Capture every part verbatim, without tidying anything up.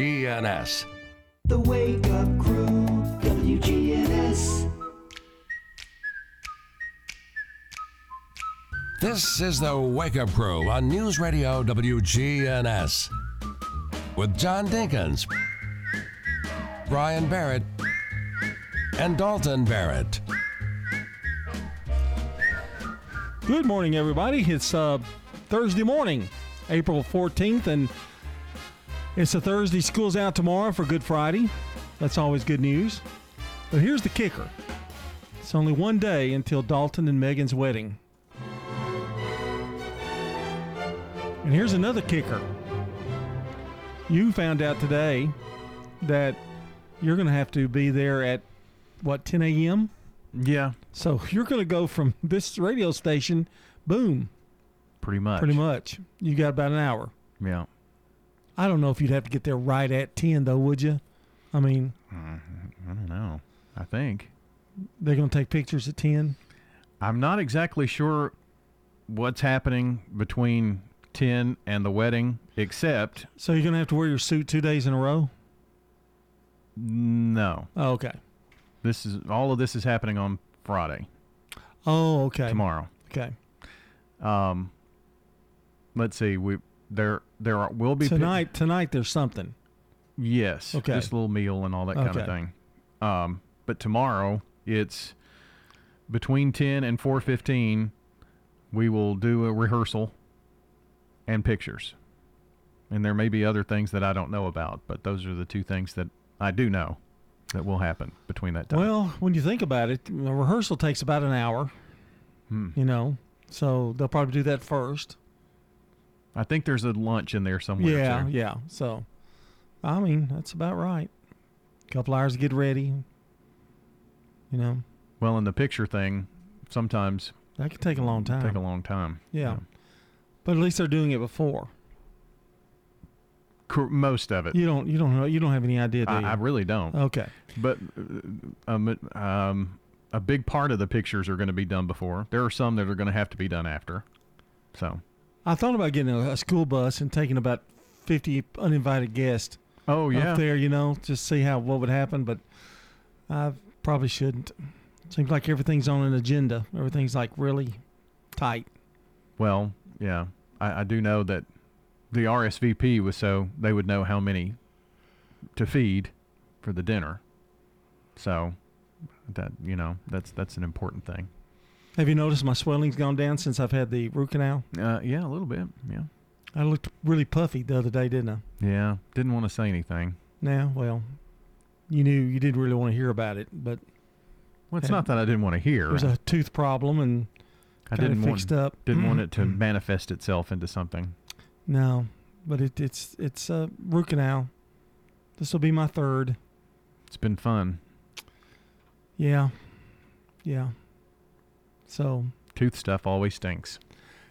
G N S. The Wake Up Crew, W G N S. This is the Wake Up Crew on News Radio W G N S with John Dinkins, Brian Barrett, and Dalton Barrett. Good morning, everybody. It's uh, Thursday morning, April fourteenth, and it's a Thursday. School's out tomorrow for Good Friday. That's always good news. But here's the kicker. It's only one day until Dalton and Megan's wedding. And here's another kicker. You found out today that you're going to have to be there at, what, ten a.m.? Yeah. So you're going to go from this radio station, boom. Pretty much. Pretty much. You got about an hour. Yeah. I don't know if you'd have to get there right at ten, though, would you? I mean. I don't know. I think. They're going to take pictures at ten? I'm not exactly sure what's happening between ten and the wedding, except. So you're going to have to wear your suit two days in a row? No. Oh, okay. This is all of this is happening on Friday. Oh, okay. Tomorrow. Okay. Um. Let's see. We there there are, will be tonight. Pic- tonight there's something. Yes. Okay. Just a little meal and all that okay. kind of thing. Um. But tomorrow it's between ten and four fifteen. We will do a rehearsal and pictures, and there may be other things that I don't know about, but those are the two things that I do know that will happen between that time. Well, when you think about it, a rehearsal takes about an hour, hmm. you know, so they'll probably do that first. I think there's a lunch in there somewhere. Yeah, too. yeah. So, I mean, that's about right. A couple hours to get ready, you know. Well, in the picture thing, sometimes. That could take a long time. Take a long time. Yeah. yeah. But at least they're doing it before. Most of it. You don't. You don't know. You don't have any idea. Do you? I, I really don't. Okay. But um, um, a big part of the pictures are going to be done before. There are some that are going to have to be done after. So. I thought about getting a, a school bus and taking about fifty uninvited guests. Oh yeah. Up there, you know, just see how what would happen. But I probably shouldn't. Seems like everything's on an agenda. Everything's like really tight. Well, yeah, I, I do know that. The R S V P was so they would know how many to feed for the dinner. So that, you know, that's that's an important thing. Have you noticed my swelling's gone down since I've had the root canal? Uh, yeah, a little bit, yeah. I looked really puffy the other day, didn't I? Yeah, didn't want to say anything. Nah, well, you knew you didn't really want to hear about it, but. Well, it's not that I didn't want to hear. There's a tooth problem and I didn't fixed want, up. Didn't mm-hmm. want it to manifest itself into something. No, but it, it's it's uh, root canal. This will be my third. It's been fun. Yeah, yeah. So tooth stuff always stinks.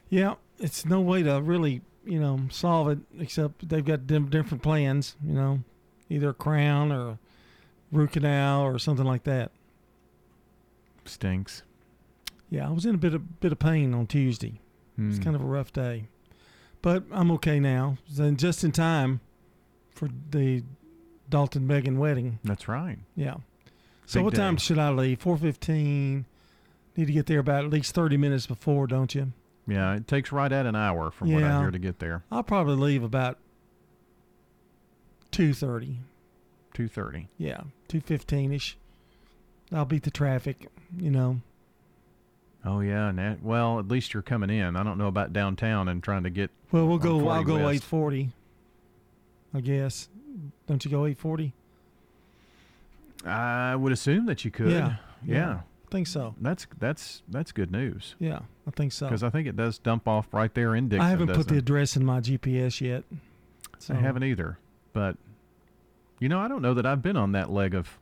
Yeah, it's no way to really you know solve it except they've got dim- different plans. You know, either a crown or a root canal or something like that. Stinks. Yeah, I was in a bit of bit of pain on Tuesday. Mm. It was kind of a rough day. But I'm okay now, and just in time for the Dalton Megan wedding. That's right. Yeah. So Big what day. Time should I leave? four fifteen. Need to get there about at least thirty minutes before, don't you? Yeah, it takes right at an hour from yeah. what I hear to get there. I'll probably leave about two thirty. two thirty. Yeah, two fifteen-ish. I'll beat the traffic, you know. Oh yeah, and that, well, at least you're coming in. I don't know about downtown and trying to get. Well, we'll go. I'll go eight forty. I guess. Don't you go eight forty? I would assume that you could. Yeah, yeah. yeah. I think so. That's that's that's good news. Yeah, I think so. Because I think it does dump off right there in Dickson. I haven't put the address in my G P S yet. So. I haven't either. But you know, I don't know that I've been on that leg of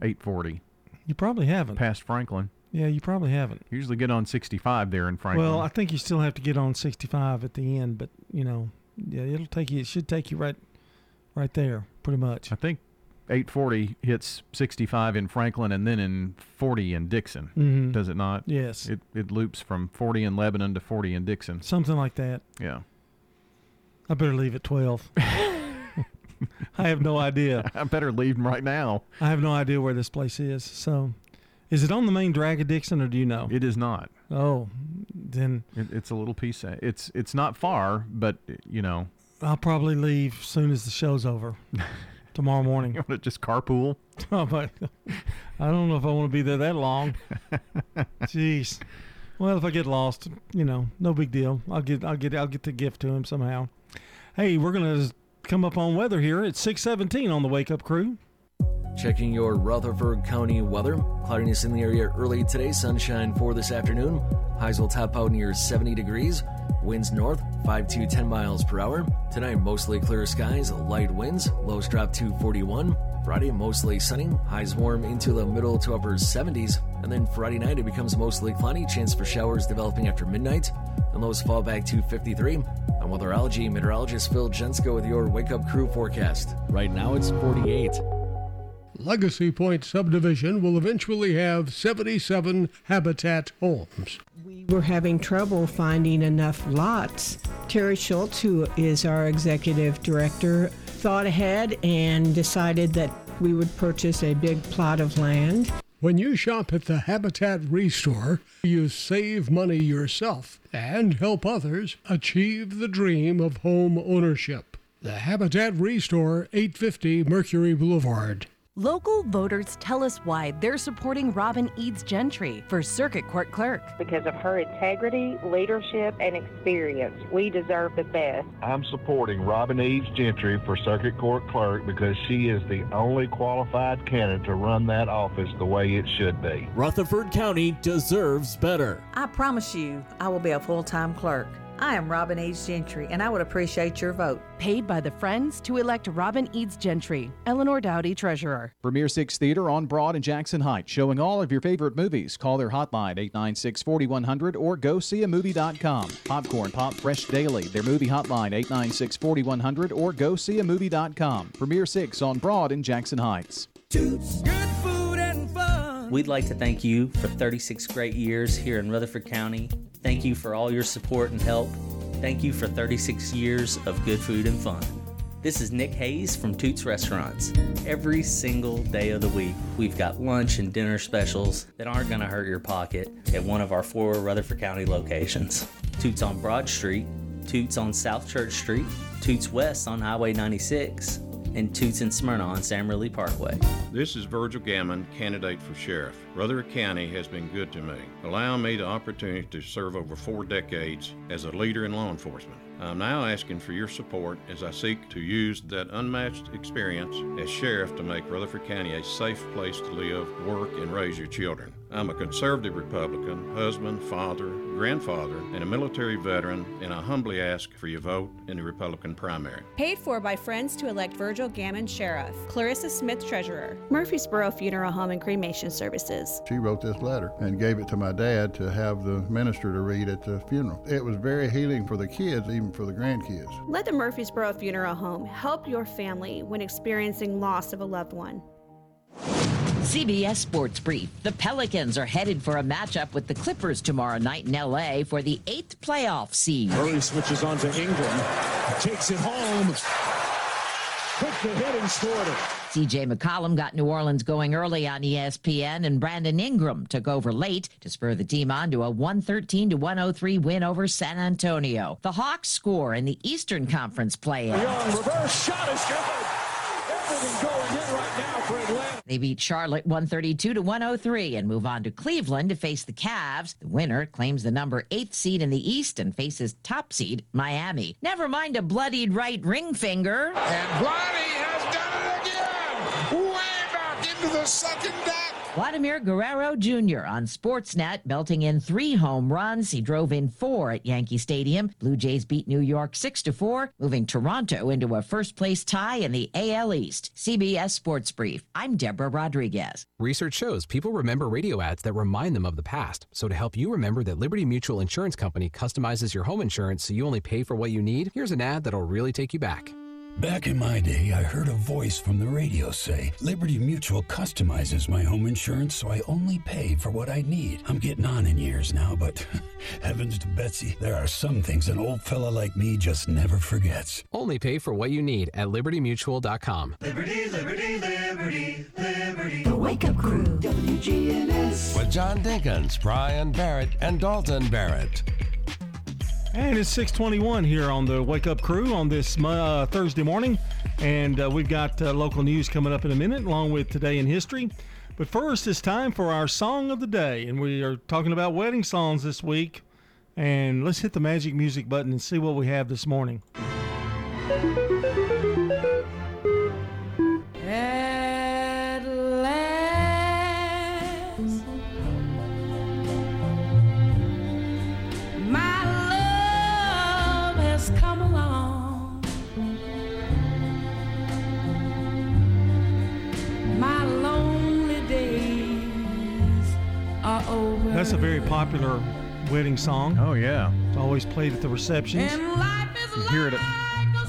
eight forty. You probably haven't. Past Franklin. Yeah, you probably haven't. You usually get on sixty-five there in Franklin. Well, I think you still have to get on sixty-five at the end, but you know, yeah, it'll take you. It should take you right, right there, pretty much. I think eight forty hits sixty-five in Franklin, and then in forty in Dickson. Mm-hmm. Does it not? Yes. It it loops from forty in Lebanon to forty in Dickson. Something like that. Yeah. I better leave at twelve. I have no idea. I better leave them right now. I have no idea where this place is. So, is it on the main drag of Dickson, or do you know? It is not. Oh, then it, it's a little piece. Of, it's it's not far, but you know. I'll probably leave soon as the show's over tomorrow morning. You want to just carpool? Oh, but I don't know if I want to be there that long. Jeez. Well, if I get lost, you know, no big deal. I'll get I'll get I'll get the gift to him somehow. Hey, we're gonna come up on weather here at six seventeen on the Wake Up Crew. Checking your Rutherford County weather. Cloudiness in the area early today. Sunshine for this afternoon. Highs will top out near seventy degrees. Winds north, five to ten miles per hour. Tonight, mostly clear skies, light winds. Lows drop to forty-one. Friday, mostly sunny. Highs warm into the middle to upper seventies. And then Friday night, it becomes mostly cloudy. Chance for showers developing after midnight. And lows fall back to fifty-three. I'm weatherology meteorologist Phil Jensko with your Wake Up Crew forecast. Right now, it's forty-eight. Legacy Point subdivision will eventually have seventy-seven Habitat homes. We were having trouble finding enough lots. Terry Schultz, who is our executive director, thought ahead and decided that we would purchase a big plot of land. When you shop at the Habitat Restore, you save money yourself and help others achieve the dream of home ownership. The Habitat Restore, eight fifty Mercury Boulevard. Local voters tell us why they're supporting Robin Eads Gentry for Circuit Court Clerk. Because of her integrity, leadership, and experience, we deserve the best. I'm supporting Robin Eads Gentry for Circuit Court Clerk because she is the only qualified candidate to run that office the way it should be. Rutherford County deserves better. I promise you, I will be a full-time clerk. I am Robin Eads Gentry, and I would appreciate your vote. Paid by the Friends to elect Robin Eads Gentry. Eleanor Dowdy, Treasurer. Premier Six Theater on Broad and Jackson Heights, showing all of your favorite movies. Call their hotline, eight nine six, four one zero zero, or go see a movie dot com. Popcorn Pop Fresh Daily, their movie hotline, eight nine six, four one zero zero, or go see a movie dot com. Premier Six on Broad and Jackson Heights. Toots. Good food and fun. We'd like to thank you for thirty-six great years here in Rutherford County. Thank you for all your support and help. Thank you for thirty-six years of good food and fun. This is Nick Hayes from Toots Restaurants. Every single day of the week, we've got lunch and dinner specials that aren't going to hurt your pocket at one of our four Rutherford County locations. Toots on Broad Street, Toots on South Church Street, Toots West on Highway ninety-six, and Toots in Smyrna on Sam Riley Parkway. This is Virgil Gammon, candidate for sheriff. Rutherford County has been good to me, allowing me the opportunity to serve over four decades as a leader in law enforcement. I'm now asking for your support as I seek to use that unmatched experience as sheriff to make Rutherford County a safe place to live, work, and raise your children. I'm a conservative Republican, husband, father, grandfather, and a military veteran, and I humbly ask for your vote in the Republican primary. Paid for by Friends to elect Virgil Gammon sheriff. Clarissa Smith, treasurer. Murfreesboro Funeral Home and Cremation Services. She wrote this letter and gave it to my dad to have the minister to read at the funeral. It was very healing for the kids, even for the grandkids. Let the Murfreesboro Funeral Home help your family when experiencing loss of a loved one. C B S Sports Brief. The Pelicans are headed for a matchup with the Clippers tomorrow night in L A for the eighth playoff seed. Murray switches on to Ingram, takes it home, took the hit and scored it. C J McCollum got New Orleans going early on E S P N, and Brandon Ingram took over late to spur the team on to a one thirteen to one oh three win over San Antonio. The Hawks score in the Eastern Conference play-in. Reverse shot is good. They beat Charlotte one thirty-two to one oh three and move on to Cleveland to face the Cavs. The winner claims the number eighth seed in the East and faces top seed Miami. Never mind a bloodied right ring finger. And Blondie has done it again! Way back into the second deck! Vladimir Guerrero Junior on Sportsnet, belting in three home runs. He drove in four at Yankee Stadium. Blue Jays beat New York six to four, moving Toronto into a first-place tie in the A L East. C B S Sports Brief. I'm Deborah Rodriguez. Research shows people remember radio ads that remind them of the past. So to help you remember that Liberty Mutual Insurance Company customizes your home insurance so you only pay for what you need, here's an ad that'll really take you back. Back in my day, I heard a voice from the radio say, Liberty Mutual customizes my home insurance so I only pay for what I need. I'm getting on in years now, but heavens to Betsy, there are some things an old fella like me just never forgets. Only pay for what you need at liberty mutual dot com. Liberty, liberty, liberty, liberty. The Wake Up Crew, W G N S. With John Dinkins, Brian Barrett, and Dalton Barrett. And it's six twenty-one here on the Wake Up Crew on this uh, Thursday morning. And uh, we've got uh, local news coming up in a minute, along with Today in History. But first, it's time for our Song of the Day. And we are talking about wedding songs this week. And let's hit the magic music button and see what we have this morning. At last, my come along, my lonely days are over. That's a very popular wedding song. Oh yeah, it's always played at the receptions. And life is you hear it like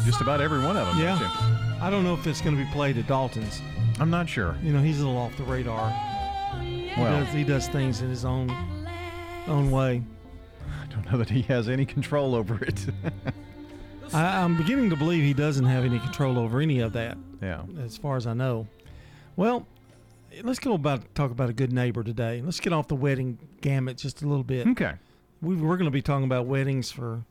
just about every one of them. Yeah, don't I don't know if it's going to be played at Dalton's. I'm not sure. You know, he's a little off the radar. Oh, yeah. Well, he does, he does things in his own own way. I don't know that he has any control over it. I, I'm beginning to believe he doesn't have any control over any of that. Yeah. As far as I know. Well, let's go about talk about a good neighbor today. Let's get off the wedding gamut just a little bit. Okay. We, we're going to be talking about weddings for.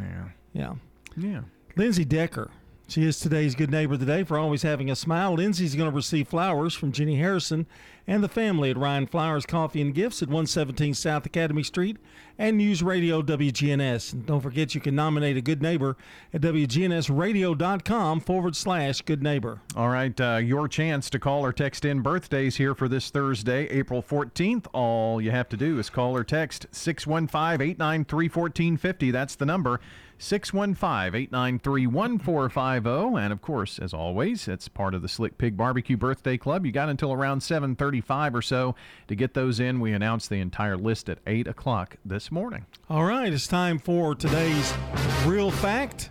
Yeah. Yeah. Yeah. Lindsay Decker. She is today's good neighbor today for always having a smile. Lindsay's going to receive flowers from Jenny Harrison and the family at Ryan Flowers Coffee and Gifts at one seventeen South Academy Street and News Radio W G N S. And don't forget, you can nominate a good neighbor at W G N S radio dot com forward slash good neighbor. All right, uh, your chance to call or text in birthdays here for this Thursday, April fourteenth. All you have to do is call or text six one five, eight nine three, one four five zero. That's the number. six one five, eight nine three, one four five zero. And, of course, as always, it's part of the Slick Pig Barbecue Birthday Club. You got until around seven thirty-five or so to get those in. We announce the entire list at eight o'clock this morning. All right, it's time for today's Real Fact.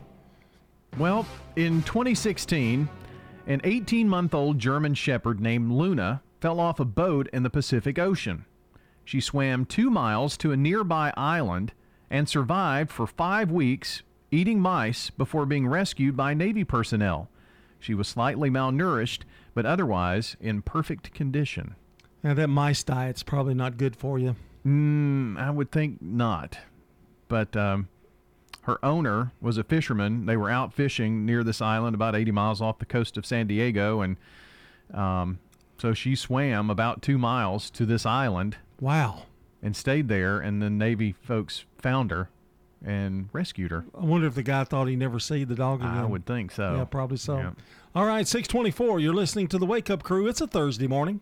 Well, in twenty sixteen, an eighteen-month-old German shepherd named Luna fell off a boat in the Pacific Ocean. She swam two miles to a nearby island and survived for five weeks eating mice before being rescued by Navy personnel. She was slightly malnourished, but otherwise in perfect condition. Now, that mice diet's probably not good for you. Mm, I would think not. But um, her owner was a fisherman. They were out fishing near this island about eighty miles off the coast of San Diego, and um, so she swam about two miles to this island. Wow. And stayed there, and the Navy folks found her and rescued her. I wonder if the guy thought he'd never see the dog again. I would think so. Yeah, probably so. Yeah. All right, six twenty-four, you're listening to The Wake Up Crew. It's a Thursday morning.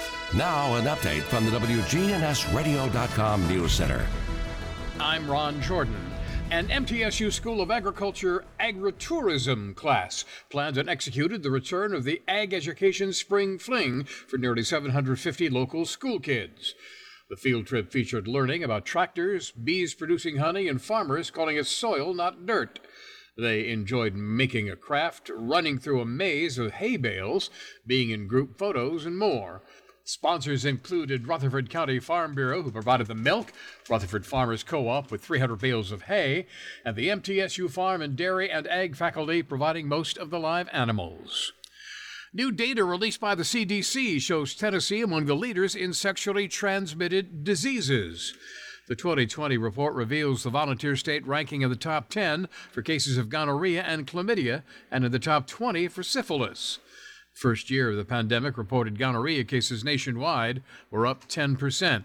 Now, an update from the W G N S radio dot com News Center. I'm Ron Jordan. An M T S U School of Agriculture agritourism class planned and executed the return of the Ag Education Spring Fling for nearly seven hundred fifty local school kids. The field trip featured learning about tractors, bees producing honey, and farmers calling it soil, not dirt. They enjoyed making a craft, running through a maze of hay bales, being in group photos, and more. Sponsors included Rutherford County Farm Bureau, who provided the milk, Rutherford Farmers Co-op with three hundred bales of hay, and the M T S U Farm and Dairy and Ag faculty providing most of the live animals. New data released by the C D C shows Tennessee among the leaders in sexually transmitted diseases. The twenty twenty report reveals the volunteer state ranking in the top ten for cases of gonorrhea and chlamydia, and in the top twenty for syphilis. First year of the pandemic, reported gonorrhea cases nationwide were up ten percent.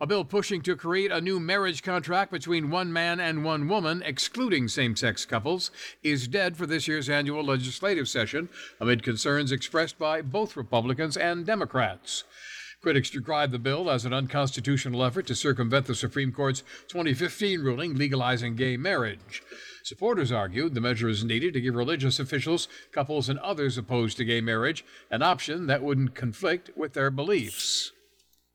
A bill pushing to create a new marriage contract between one man and one woman, excluding same-sex couples, is dead for this year's annual legislative session amid concerns expressed by both Republicans and Democrats. Critics decried the bill as an unconstitutional effort to circumvent the Supreme Court's twenty fifteen ruling legalizing gay marriage. Supporters argued the measure is needed to give religious officials, couples, and others opposed to gay marriage an option that wouldn't conflict with their beliefs.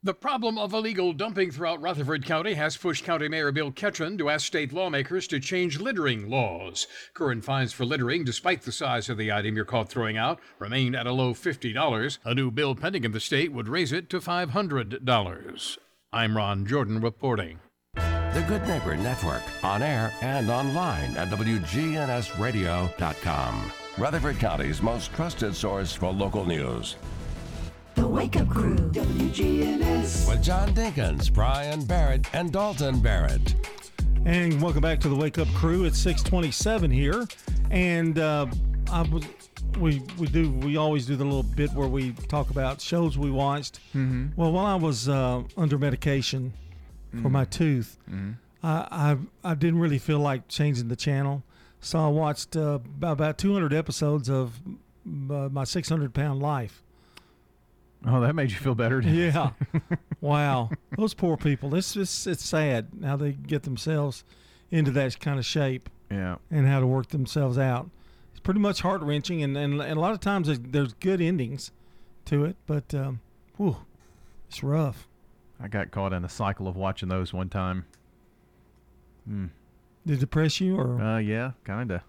The problem of illegal dumping throughout Rutherford County has pushed County Mayor Bill Ketron to ask state lawmakers to change littering laws. Current fines for littering, despite the size of the item you're caught throwing out, remain at a low fifty dollars. A new bill pending in the state would raise it to five hundred dollars. I'm Ron Jordan reporting. The Good Neighbor Network, on air and online at W G N S radio dot com. Rutherford County's most trusted source for local news. The Wake Up Crew, W G N S. With John Dinkins, Brian Barrett, and Dalton Barrett. And welcome back to The Wake Up Crew. It's six twenty-seven here. And uh, I was, we we do we always do the little bit where we talk about shows we watched. Mm-hmm. Well, while I was uh, under medication mm-hmm. for my tooth, mm-hmm. I, I I didn't really feel like changing the channel. So I watched uh, about two hundred episodes of uh, My six hundred pound Life. Oh, that made you feel better, didn't it? Yeah. Wow. Those poor people. It's just, it's sad how they get themselves into that kind of shape. Yeah. And how to work themselves out. It's pretty much heart-wrenching, and, and, and a lot of times there's, there's good endings to it, but um, whew, it's rough. I got caught in a cycle of watching those one time. Hmm. Did it depress you? Or? Uh, yeah, kind of.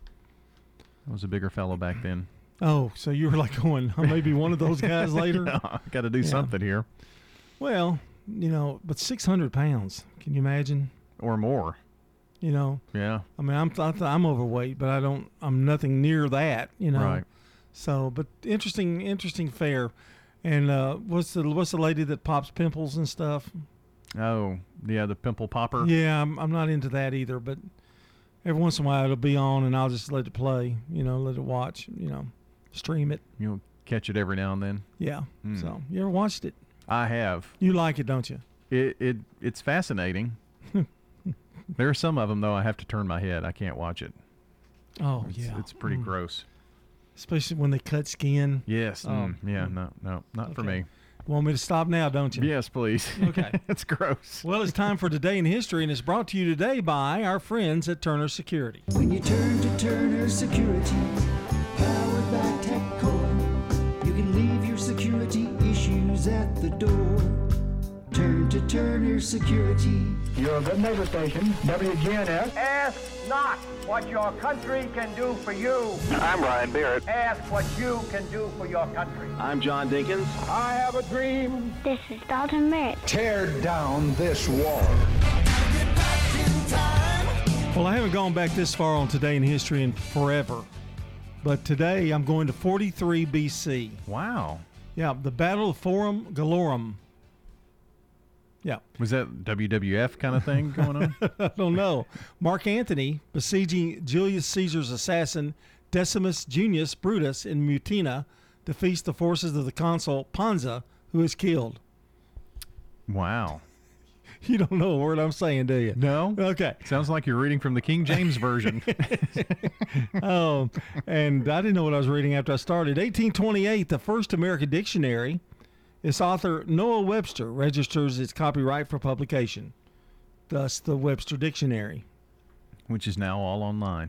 I was a bigger fellow back then. Oh, so you were like going, I may be one of those guys later? Yeah, I got to do yeah. something here. Well, you know, but six hundred pounds, can you imagine? Or more. You know? Yeah. I mean, I'm th- I'm overweight, but I don't, I'm nothing near that, you know? Right. So, but interesting, interesting fare. And uh, what's the what's the lady that pops pimples and stuff? Oh, yeah, the pimple popper. Yeah, I'm, I'm not into that either, but every once in a while it'll be on and I'll just let it play, you know, let it watch, you know. Stream it. You'll catch it every now and then. Yeah. Mm. So you ever watched it? I have. You like it, don't you? It it it's fascinating. There are some of them though I have to turn my head. I can't watch it. Oh it's, yeah. It's pretty mm. gross. Especially when they cut skin. Yes. Um, mm. Yeah. No. No. Not okay. for me. You want me to stop now, don't you? Yes, please. Okay. It's gross. Well, it's time for Today in History, and it's brought to you today by our friends at Turner Security. When you turn to Turner Security. Powered by TechCore, you can leave your security issues at the door. Turn to Turner Security. Your good neighbor station, W G N S. Ask not what your country can do for you. I'm Ryan Barrett. Ask what you can do for your country. I'm John Dinkins. I have a dream. This is Dalton Merritt. Tear down this wall. Well, I haven't gone back this far on Today in History in forever. But today, I'm going to forty-three B C. Wow. Yeah, the Battle of Forum Gallorum. Yeah. Was that W W F kind of thing going on? I don't know. Mark Anthony besieging Julius Caesar's assassin Decimus Junius Brutus in Mutina defeats the forces of the consul Pansa, who is killed. Wow. You don't know a word I'm saying, do you? No. Okay. Sounds like you're reading from the King James Version. Oh, and I didn't know what I was reading after I started. eighteen twenty-eight, the first American dictionary. Its author, Noah Webster, registers its copyright for publication. Thus, the Webster Dictionary. Which is now all online.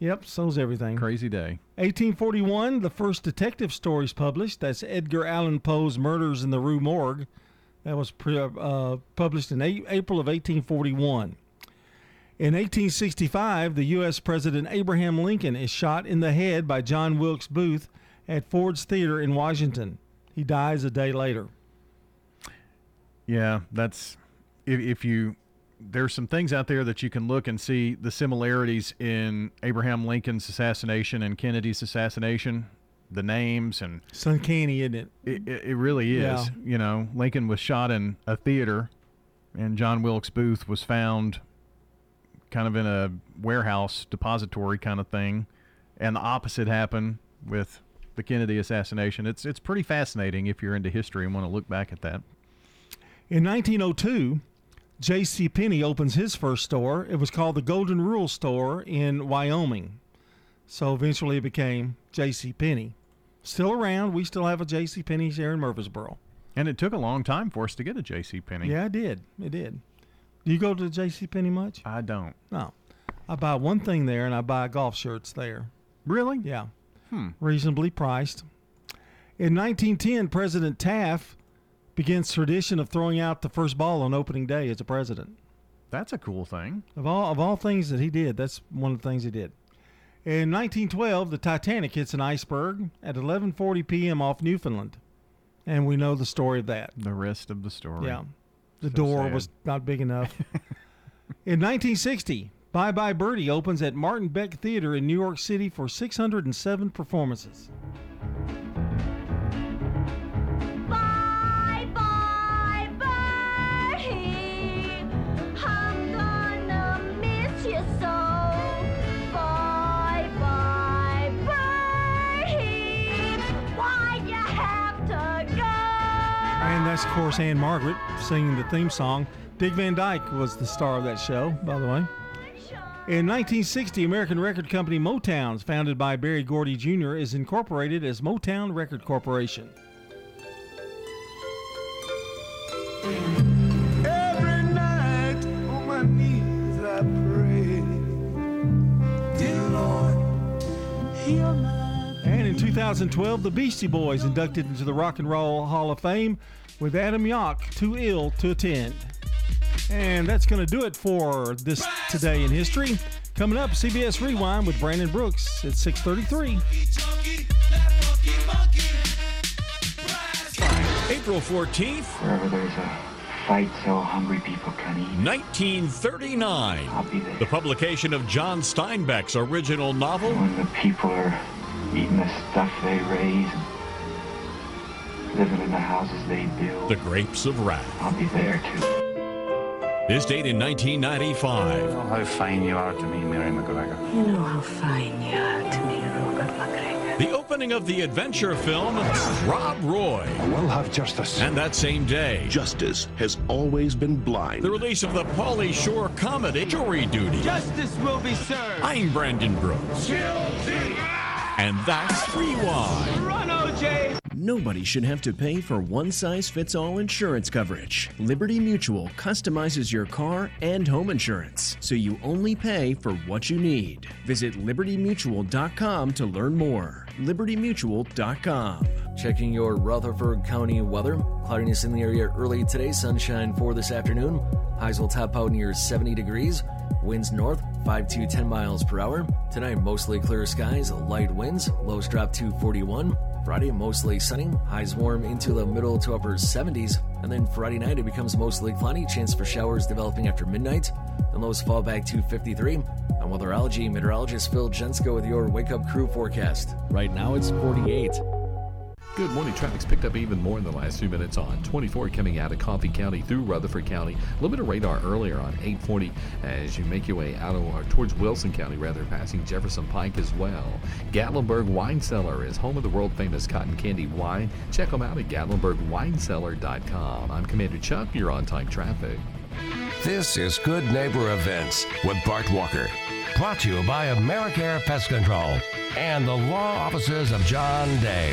Yep, so's everything. Crazy day. eighteen forty-one, the first detective stories published. That's Edgar Allan Poe's Murders in the Rue Morgue. That was pre, uh, published in a- April of eighteen forty-one. In eighteen sixty-five, the U S President Abraham Lincoln is shot in the head by John Wilkes Booth at Ford's Theater in Washington. He dies a day later. Yeah, that's if, if you. There's some things out there that you can look and see the similarities in Abraham Lincoln's assassination and Kennedy's assassination, the names, and it's uncanny, isn't it? It, it, it really is. Yeah. You know, Lincoln was shot in a theater, and John Wilkes Booth was found kind of in a warehouse depository kind of thing, and the opposite happened with the Kennedy assassination. It's it's pretty fascinating if you're into history and want to look back at that. In nineteen oh two. J C. Penney opens his first store. It was called the Golden Rule Store in Wyoming. So eventually it became J C. Penney. Still around. We still have a J C. Penney here in Murfreesboro. And it took a long time for us to get a J C. Penney. Yeah, it did. It did. Do you go to J C. Penney much? I don't. No. I buy one thing there, and I buy golf shirts there. Really? Yeah. Hmm. Reasonably priced. In nineteen ten, President Taft begins tradition of throwing out the first ball on opening day as a president. That's a cool thing. Of all of all things that he did, that's one of the things he did. In nineteen twelve, the Titanic hits an iceberg at eleven forty p.m. off Newfoundland, and we know the story of that. The rest of the story. Yeah. The so door sad. was not big enough. In nineteen sixty, Bye Bye Birdie opens at Martin Beck Theater in New York City for six hundred seven performances. That's, of course, Anne Margaret singing the theme song. Dick Van Dyke was the star of that show, by the way. In nineteen sixty, American record company Motown, founded by Barry Gordy Junior, is incorporated as Motown Record Corporation. Every night on my knees I pray, dear Lord, hear my prayer. And in two thousand twelve, the Beastie Boys inducted into the Rock and Roll Hall of Fame with Adam Yauch, Too Ill to Attend. And that's going to do it for this Today in History. Coming up, C B S Rewind with Brandon Brooks at six thirty-three. April fourteenth. Wherever there's a fight so hungry people can eat. nineteen thirty-nine. I'll be there. The publication of John Steinbeck's original novel. When the people are eating the stuff they raise, living in the houses they build. The Grapes of Wrath. I'll be there, too. This date in nineteen ninety-five. Oh, how fine you are to me, Mary McGregor. You know how fine you are to me, Robert McGregor. The opening of the adventure film, Rob Roy. I will have justice. And that same day. Justice has always been blind. The release of the Pauly Shore comedy, Jury Duty. Justice will be served. I'm Brandon Brooks. Guilty. And that's Rewind. Run, O J! Nobody should have to pay for one-size-fits-all insurance coverage. Liberty Mutual customizes your car and home insurance, so you only pay for what you need. Visit liberty mutual dot com to learn more. liberty mutual dot com. Checking your Rutherford County weather. Cloudiness in the area early today, sunshine for this afternoon. Highs will top out near seventy degrees. Winds north, five to ten miles per hour. Tonight, mostly clear skies, light winds. Lows drop to forty-one. Friday, mostly sunny. Highs warm into the middle to upper seventies. And then Friday night, it becomes mostly cloudy. Chance for showers developing after midnight. And lows fall back to fifty-three. I'm weatherology meteorologist Phil Jensko with your Wake Up Crew forecast. Right now, it's forty-eight. Good morning. Traffic's picked up even more in the last few minutes on twenty-four coming out of Coffee County through Rutherford County. Limited radar earlier on eight forty as you make your way out of, or towards Wilson County, rather, passing Jefferson Pike as well. Gatlinburg Wine Cellar is home of the world-famous cotton candy wine. Check them out at gatlinburg wine cellar dot com. I'm Commander Chuck. You're on time traffic. This is Good Neighbor Events with Bart Walker. Brought to you by AmeriCare Pest Control and the law offices of John Day.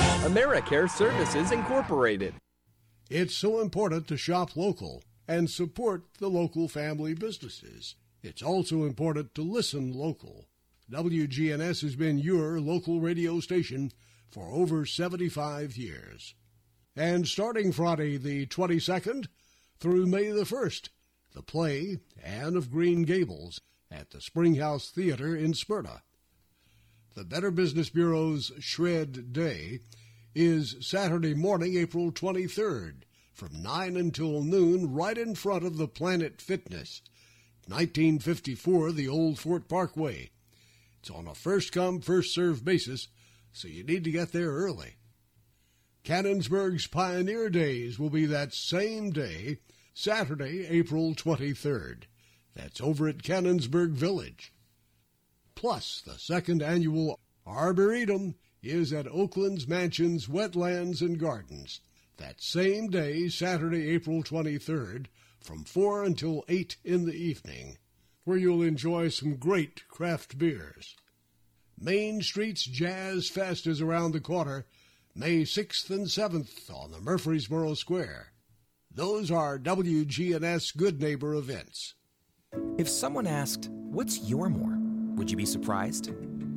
AmeriCare Services Incorporated. It's so important to shop local and support the local family businesses. It's also important to listen local. W G N S has been your local radio station for over seventy-five years. And starting Friday the twenty-second through May the first, the play Anne of Green Gables at the Springhouse Theater in Smyrna. The Better Business Bureau's Shred Day is Saturday morning, April twenty-third, from nine until noon, right in front of the Planet Fitness, nineteen fifty-four, the Old Fort Parkway. It's on a first-come, first-served basis, so you need to get there early. Cannonsburg's Pioneer Days will be that same day, Saturday, April twenty-third. That's over at Cannonsburg Village. Plus, the second annual Arboretum is at Oakland's Mansions, Wetlands and Gardens. That same day, Saturday, April twenty-third, from four until eight in the evening, where you'll enjoy some great craft beers. Main Street's Jazz Fest is around the corner, May sixth and seventh on the Murfreesboro Square. Those are W G N S Good Neighbor events. If someone asked, what's your more? Would you be surprised?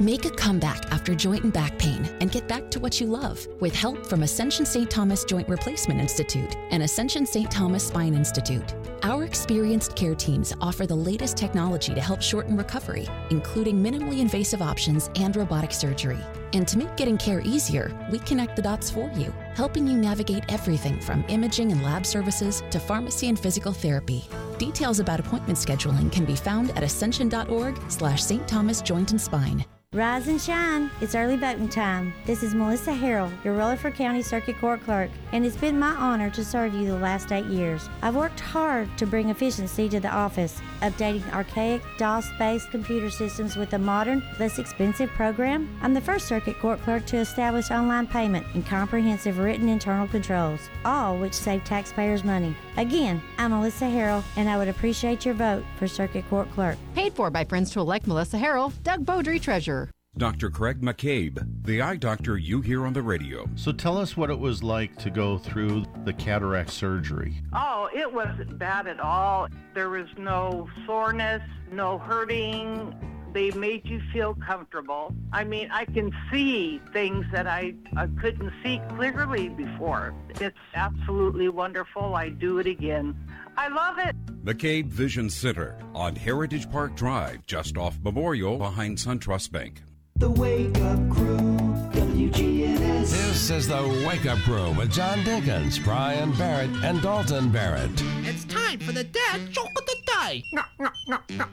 Make a comeback after joint and back pain and get back to what you love with help from Ascension Saint Thomas Joint Replacement Institute and Ascension Saint Thomas Spine Institute. Our experienced care teams offer the latest technology to help shorten recovery, including minimally invasive options and robotic surgery. And to make getting care easier, we connect the dots for you, helping you navigate everything from imaging and lab services to pharmacy and physical therapy. Details about appointment scheduling can be found at ascension dot org slash Saint Thomas Joint and Spine. Rise and shine. It's early voting time. This is Melissa Harrell, your Rutherford County Circuit Court Clerk, and it's been my honor to serve you the last eight years. I've worked hard to bring efficiency to the office, updating archaic DOS-based computer systems with a modern, less expensive program. I'm the first Circuit Court Clerk to establish online payment and comprehensive written internal controls, all which save taxpayers money. Again, I'm Melissa Harrell, and I would appreciate your vote for Circuit Court Clerk. Paid for by friends to elect Melissa Harrell, Doug Beaudry, Treasurer. Doctor Craig McCabe, the eye doctor you hear on the radio. So tell us what it was like to go through the cataract surgery. Oh, it wasn't bad at all. There was no soreness, no hurting. They made you feel comfortable. I mean, I can see things that I, I couldn't see clearly before. It's absolutely wonderful. I do it again. I love it. McCabe Vision Center on Heritage Park Drive, just off Memorial, behind SunTrust Bank. The Wake Up Crew, W G N S. This is The Wake Up Crew with John Dinkins, Brian Barrett, and Dalton Barrett. It's time for the dad joke of the day. No, no, no, no.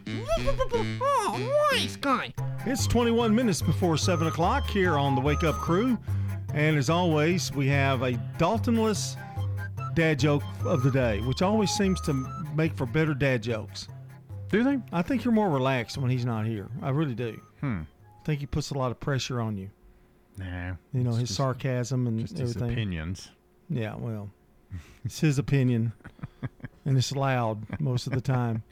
Oh, nice guy. It's twenty-one minutes before seven o'clock here on The Wake Up Crew. And as always, we have a Daltonless dad joke of the day, which always seems to make for better dad jokes. Do they? I think you're more relaxed when he's not here. I really do. Hmm. I think he puts a lot of pressure on you. Nah. You know, his just, sarcasm and just everything. His opinions. Yeah, well, it's his opinion, and it's loud most of the time.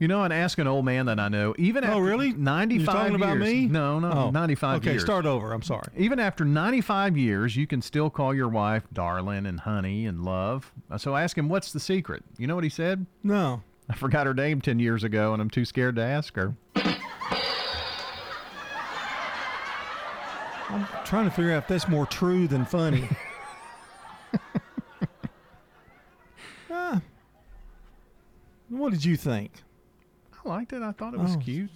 You know, and ask an old man that I know, even after oh, really? ninety-five years. You're talking about me? No, no, oh. ninety-five okay, years. Okay, start over. I'm sorry. Even after ninety-five years, you can still call your wife darling and honey and love. So ask him, what's the secret? You know what he said? No. I forgot her name ten years ago, and I'm too scared to ask her. I'm trying to figure out if that's more true than funny. ah. What did you think? I liked it. I thought it was oh, cute.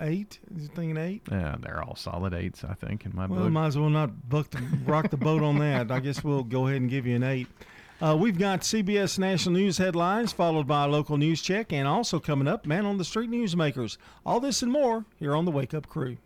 Eight? Is it thinking eight? Yeah, they're all solid eights, I think, in my well, book. Well, might as well not buck the, rock the boat on that. I guess we'll go ahead and give you an eight. Uh, we've got C B S National News headlines, followed by a local news check, and also coming up, Man on the Street Newsmakers. All this and more here on The Wake Up Crew.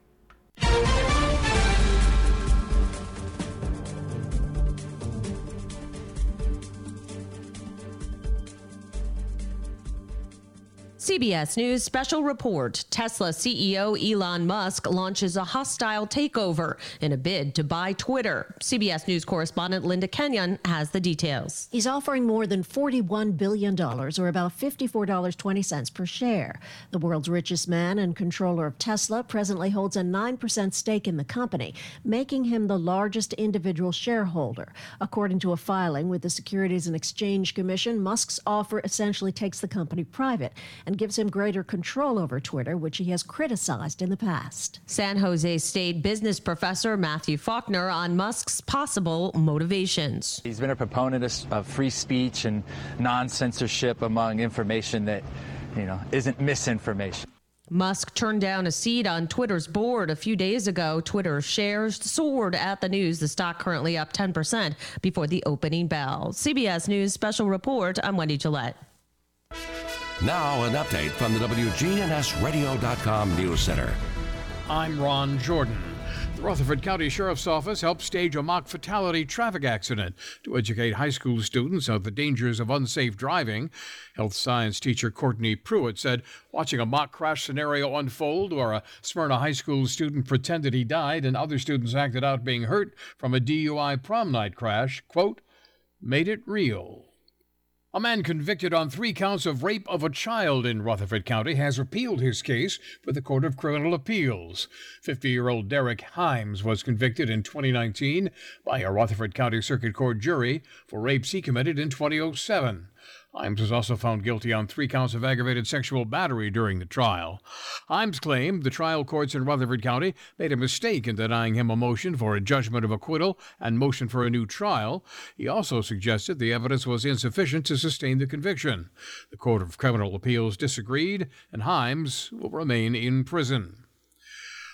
C B S News special report. Tesla C E O Elon Musk launches a hostile takeover in a bid to buy Twitter. C B S News correspondent Linda Kenyon has the details. He's offering more than forty-one billion dollars, or about fifty-four dollars and twenty cents per share. The world's richest man and controller of Tesla presently holds a nine percent stake in the company, making him the largest individual shareholder. According to a filing with the Securities and Exchange Commission, Musk's offer essentially takes the company private and gives him greater control over Twitter, which he has criticized in the past. San Jose State business professor Matthew Faulkner on Musk's possible motivations. He's been a proponent of free speech and non-censorship among information that, you know, isn't misinformation. Musk turned down a seat on Twitter's board a few days ago. Twitter shares soared at the news. The stock currently up ten percent before the opening bell. C B S News special report. I'm Wendy Gillette. Now an update from the W G N S radio dot com News Center. I'm Ron Jordan. The Rutherford County Sheriff's Office helped stage a mock fatality traffic accident to educate high school students of the dangers of unsafe driving. Health science teacher Courtney Pruitt said watching a mock crash scenario unfold where a Smyrna high school student pretended he died and other students acted out being hurt from a D U I prom night crash, quote, made it real. A man convicted on three counts of rape of a child in Rutherford County has appealed his case with the Court of Criminal Appeals. fifty-year-old Derek Himes was convicted in twenty nineteen by a Rutherford County Circuit Court jury for rapes he committed in twenty oh seven. Himes was also found guilty on three counts of aggravated sexual battery during the trial. Himes claimed the trial courts in Rutherford County made a mistake in denying him a motion for a judgment of acquittal and motion for a new trial. He also suggested the evidence was insufficient to sustain the conviction. The Court of Criminal Appeals disagreed, and Himes will remain in prison.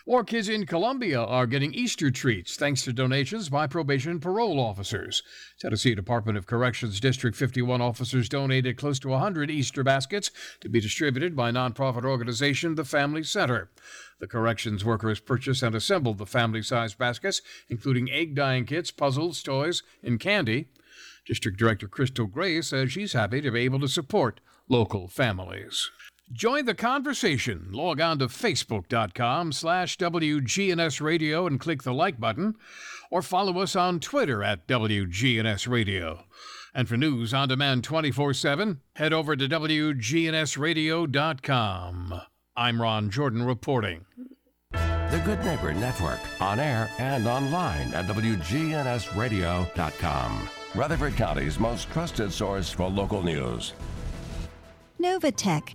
More kids in Colombia are getting Easter treats thanks to donations by probation and parole officers. Tennessee Department of Corrections District fifty-one officers donated close to one hundred Easter baskets to be distributed by nonprofit organization The Family Center. The corrections workers purchased and assembled the family-sized baskets, including egg dyeing kits, puzzles, toys, and candy. District Director Crystal Gray says she's happy to be able to support local families. Join the conversation. Log on to facebook.com slash WGNS radio and click the like button, or follow us on Twitter at W G N S radio. And for news on demand twenty-four seven, head over to W G N S radio dot com. I'm Ron Jordan reporting. The Good Neighbor Network, on air and online at W G N S radio dot com. Rutherford County's most trusted source for local news. Novatech,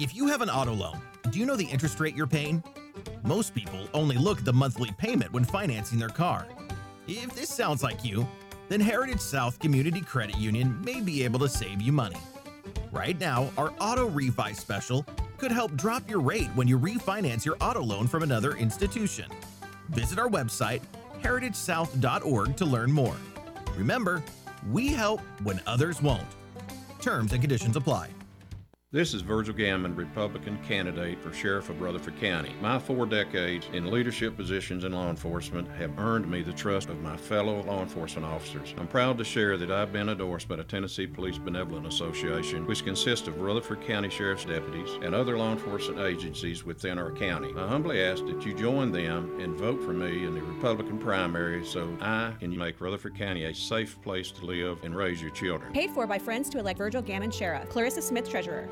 If you have an auto loan, do you know the interest rate you're paying? Most people only look at the monthly payment when financing their car. If this sounds like you, then Heritage South Community Credit Union may be able to save you money. Right now, our auto refi special could help drop your rate when you refinance your auto loan from another institution. Visit our website, heritage south dot org, to learn more. Remember, we help when others won't. Terms and conditions apply. This is Virgil Gammon, Republican candidate for Sheriff of Rutherford County. My four decades in leadership positions in law enforcement have earned me the trust of my fellow law enforcement officers. I'm proud to share that I've been endorsed by the Tennessee Police Benevolent Association, which consists of Rutherford County Sheriff's deputies and other law enforcement agencies within our county. I humbly ask that you join them and vote for me in the Republican primary so I can make Rutherford County a safe place to live and raise your children. Paid for by friends to elect Virgil Gammon Sheriff. Clarissa Smith, Treasurer.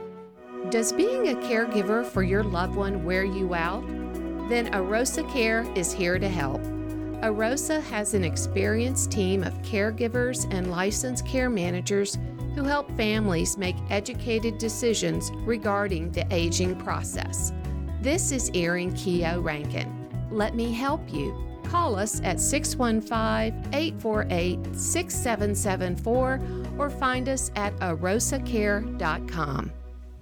Does being a caregiver for your loved one wear you out? Then Arosa Care is here to help. Arosa has an experienced team of caregivers and licensed care managers who help families make educated decisions regarding the aging process. This is Erin Keough Rankin. Let me help you. Call us at six one five, eight four eight, six seven seven four or find us at arosa care dot com.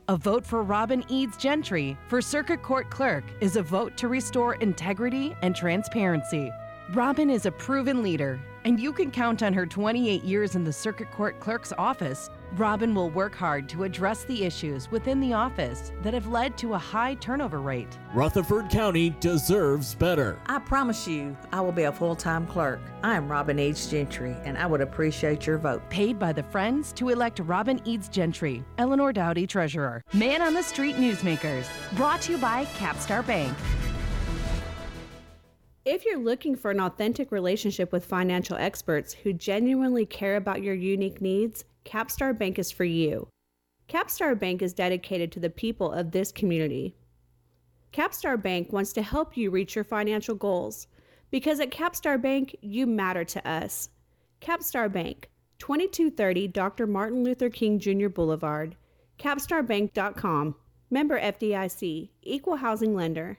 A vote for Robin Eads Gentry for Circuit Court Clerk is a vote to restore integrity and transparency. Robin is a proven leader, and you can count on her twenty-eight years in the Circuit Court Clerk's office. Robin will work hard to address the issues within the office that have led to a high turnover rate. Rutherford County deserves better. I promise you, I will be a full-time clerk. I am Robin Eads Gentry, and I would appreciate your vote. Paid by the Friends to elect Robin Eads Gentry, Eleanor Dowdy Treasurer. Man on the Street Newsmakers, brought to you by Capstar Bank. If you're looking for an authentic relationship with financial experts who genuinely care about your unique needs, Capstar Bank is for you. Capstar Bank is dedicated to the people of this community. Capstar Bank wants to help you reach your financial goals, because at Capstar Bank, you matter to us. Capstar Bank, twenty-two thirty Doctor Martin Luther King Junior Boulevard, capstar bank dot com, member F D I C, equal housing lender.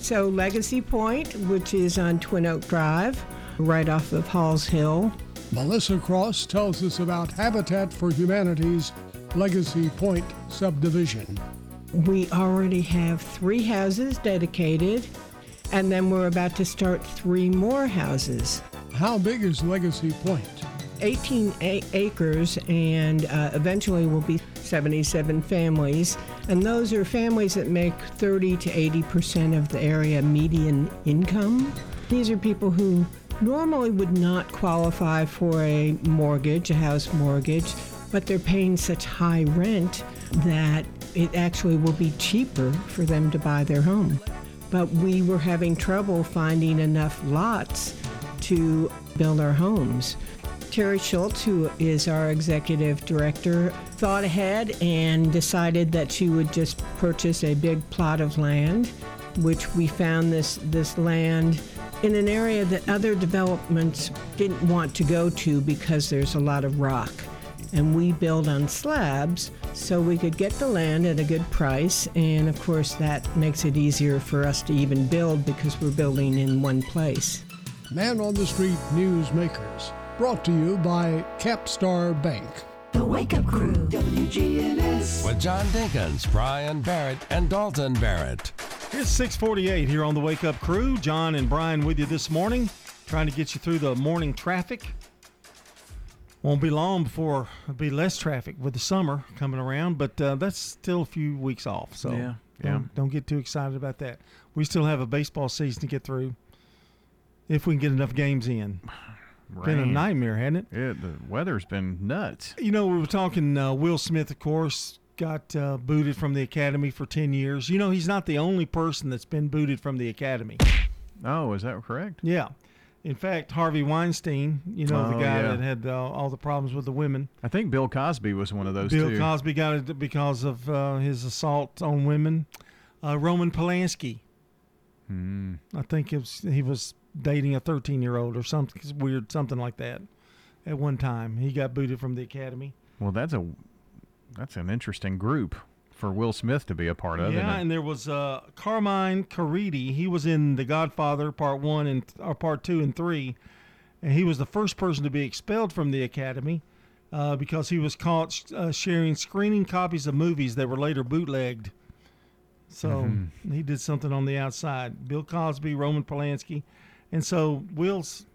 So Legacy Point, which is on Twin Oak Drive, right off of Halls Hill. Melissa Cross tells us about Habitat for Humanity's Legacy Point subdivision. We already have three houses dedicated, and then we're about to start three more houses. How big is Legacy Point? eighteen acres, and uh, eventually will be seventy-seven families, and those are families that make thirty to eighty percent of the area median income. These are people who normally would not qualify for a mortgage, a house mortgage, but they're paying such high rent that it actually will be cheaper for them to buy their home. But we were having trouble finding enough lots to build our homes. Terry Schultz, who is our executive director, thought ahead and decided that she would just purchase a big plot of land, which we found this, this land in an area that other developments didn't want to go to because there's a lot of rock. And we build on slabs so we could get the land at a good price. And of course, that makes it easier for us to even build because we're building in one place. Man on the Street Newsmakers, brought to you by Capstar Bank. The Wake Up Crew, W G N S. With John Dinkins, Brian Barrett, and Dalton Barrett. It's six forty-eight here on The Wake Up Crew. John and Brian with you this morning, trying to get you through the morning traffic. Won't be long before it'll be less traffic with the summer coming around, but uh, that's still a few weeks off. So yeah. Don't, yeah. don't get too excited about that. We still have a baseball season to get through if we can get enough games in. Rain. Been a nightmare, hasn't it? Yeah, the weather's been nuts. You know, we were talking uh, Will Smith, of course, got uh, booted from the Academy for ten years. You know, he's not the only person that's been booted from the Academy. Oh, is that correct? Yeah. In fact, Harvey Weinstein, you know, oh, the guy yeah. that had uh, all the problems with the women. I think Bill Cosby was one of those, Bill too. Bill Cosby got it because of uh, his assault on women. Uh, Roman Polanski. Hmm. I think it was, he was... dating a thirteen-year-old or something weird, something like that. At one time, he got booted from the Academy. Well, that's a that's an interesting group for Will Smith to be a part of. Yeah, and there was uh, Carmine Caridi. He was in The Godfather Part One and or Part Two and Three, and he was the first person to be expelled from the Academy uh, because he was caught sh- uh, sharing screening copies of movies that were later bootlegged. So mm-hmm. he did something on the outside. Bill Cosby, Roman Polanski. And so Will's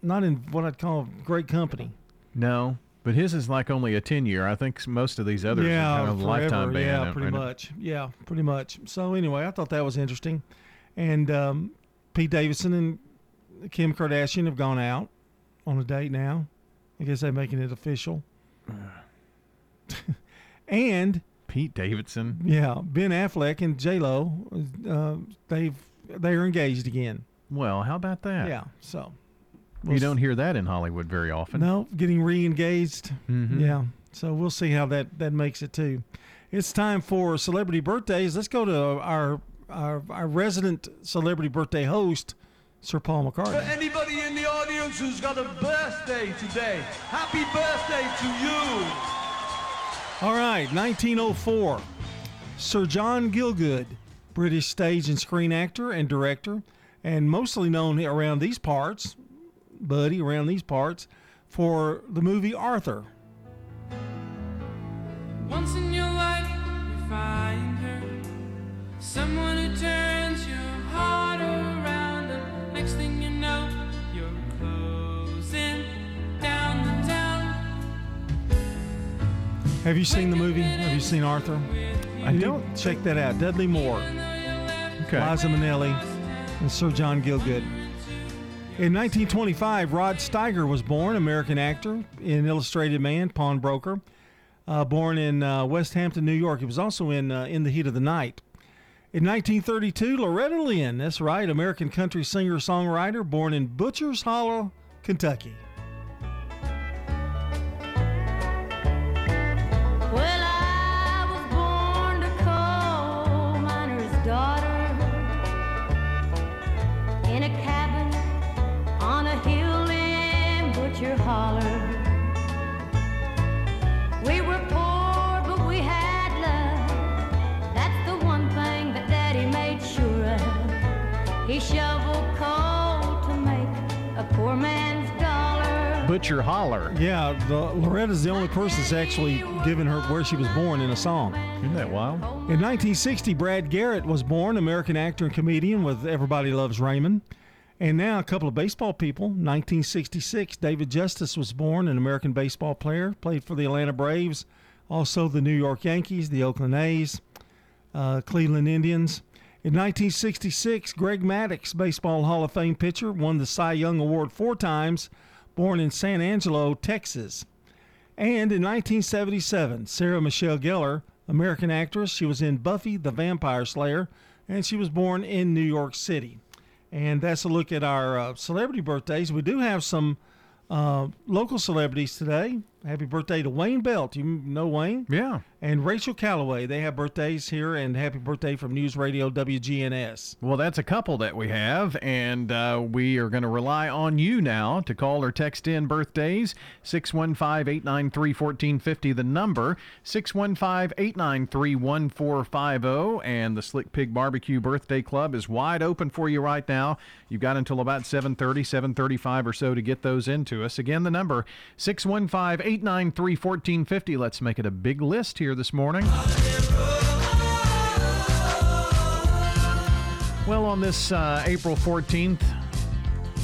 not in what I'd call great company. No, but his is like only a ten-year. I think most of these others yeah, are kind of forever, lifetime ban. Yeah, pretty right much. Now. Yeah, pretty much. So anyway, I thought that was interesting. And um, Pete Davidson and Kim Kardashian have gone out on a date now. I guess they're making it official. And Pete Davidson. Yeah, Ben Affleck and J-Lo, uh, they've, they're engaged again. Well, how about that? Yeah, so. We'll you don't hear that in Hollywood very often. No, getting re-engaged. Mm-hmm. Yeah, so we'll see how that, that makes it, too. It's time for celebrity birthdays. Let's go to our our, our resident celebrity birthday host, Sir Paul McCartney. For anybody in the audience who's got a birthday today, happy birthday to you. All right, nineteen oh four, Sir John Gielgud, British stage and screen actor and director, and mostly known around these parts, buddy, around these parts, for the movie Arthur. Once in your life you find her, someone who turns your heart around, and next thing you know you're closing down the town. Have you seen the movie? Have you seen Arthur? I don't. Check that out. Dudley Moore, okay. Liza Minnelli, and Sir John Gielgud. In nineteen twenty-five, Rod Steiger was born, American actor, an illustrated man, pawnbroker, uh, born in uh, West Hampton, New York. He was also in uh, In the Heat of the Night. In nineteen thirty-two, Loretta Lynn, that's right, American country singer-songwriter, born in Butcher's Hollow, Kentucky. Butcher Holler. Yeah, the, Loretta's the only person that's actually given her where she was born in a song. Isn't that wild? In nineteen sixty, Brad Garrett was born, American actor and comedian with Everybody Loves Raymond. And now a couple of baseball people. nineteen sixty-six, David Justice was born, an American baseball player, played for the Atlanta Braves, also the New York Yankees, the Oakland A's, uh, Cleveland Indians. In nineteen sixty-six, Greg Maddux, Baseball Hall of Fame pitcher, won the Cy Young Award four times, born in San Angelo, Texas. And in nineteen seventy-seven, Sarah Michelle Gellar, American actress. She was in Buffy the Vampire Slayer, and she was born in New York City. And that's a look at our uh, celebrity birthdays. We do have some uh, local celebrities today. Happy birthday to Wayne Belt. You know Wayne? Yeah. And Rachel Calloway. They have birthdays here, and happy birthday from News Radio W G N S. Well, that's a couple that we have, and uh, we are going to rely on you now to call or text in birthdays. six one five, eight nine three, one four five zero, the number. six one five, eight nine three, one four five zero. And the Slick Pig Barbecue Birthday Club is wide open for you right now. You've got until about seven thirty, seven thirty-five or so to get those into us. Again, the number, six one five, eight nine three, one four five zero. Let's make it a big list here this morning. Well, on this uh, April fourteenth,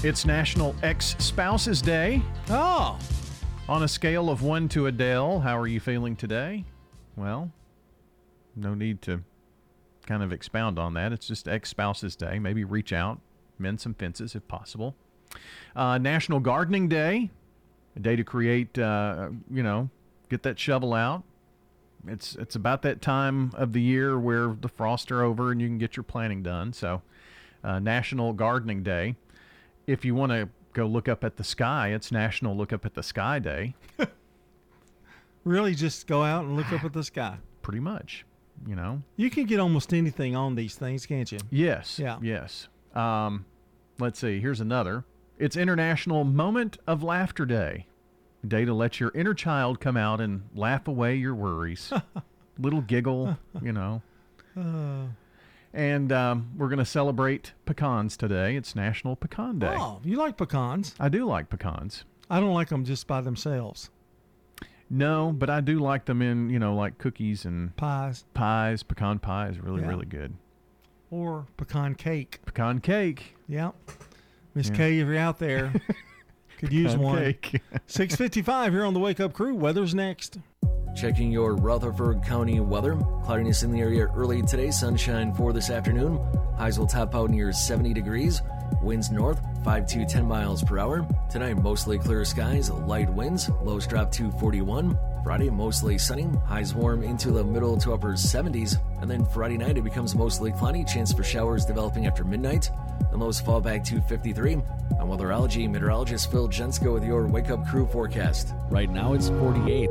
it's National Ex-Spouses Day. Oh! On a scale of one to Adele, how are you feeling today? Well, no need to kind of expound on that. It's just Ex-Spouses Day. Maybe reach out, mend some fences if possible. Uh, National Gardening Day. A day to create, uh, you know, get that shovel out. It's it's about that time of the year where the frosts are over and you can get your planting done. So, uh, National Gardening Day. If you want to go look up at the sky, it's National Look Up at the Sky Day. Really, just go out and look up at the sky. Pretty much, you know. You can get almost anything on these things, can't you? Yes. Yeah. Yes. Um, let's see. Here's another. It's International Moment of Laughter Day. A day to let your inner child come out and laugh away your worries. Little giggle, you know. Uh, and um, we're going to celebrate pecans today. It's National Pecan Day. Oh, you like pecans? I do like pecans. I don't like them just by themselves. No, but I do like them in, you know, like cookies and... Pies. Pies. Pecan pie is really, yeah. really good. Or pecan cake. Pecan cake. Yeah. Miss yeah. K, if you're out there, could use one. six fifty-five here on the Wake Up Crew. Weather's next. Checking your Rutherford County weather. Cloudiness in the area early today. Sunshine for this afternoon. Highs will top out near seventy degrees. Winds north, five to ten miles per hour. Tonight, mostly clear skies, light winds. Lows drop to forty-one. Friday, mostly sunny. Highs warm into the middle to upper seventies. And then Friday night, it becomes mostly cloudy. Chance for showers developing after midnight. And lows fall back to fifty-three. I'm weatherology meteorologist Phil Jensko with your Wake Up Crew forecast. Right now, it's forty-eight.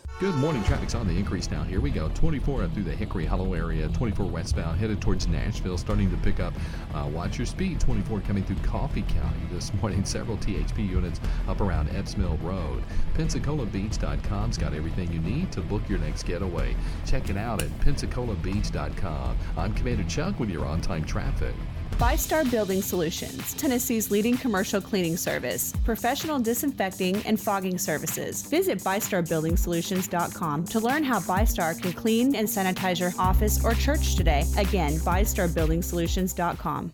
Good morning. Traffic's on the increase now. Here we go. twenty-four up through the Hickory Hollow area. twenty-four westbound headed towards Nashville. Starting to pick up. Uh, watch your speed. twenty-four coming through Coffee County this morning. Several T H P units up around Epps Mill Road. Pensacola Beach dot com's got everything you need to book your next getaway. Check it out at Pensacola Beach dot com. I'm Commander Chuck with your on-time traffic. Five Star Building Solutions, Tennessee's leading commercial cleaning service, professional disinfecting and fogging services. Visit Five Star Building Solutions dot com to learn how Five Star can clean and sanitize your office or church today. Again, Five Star Building Solutions dot com.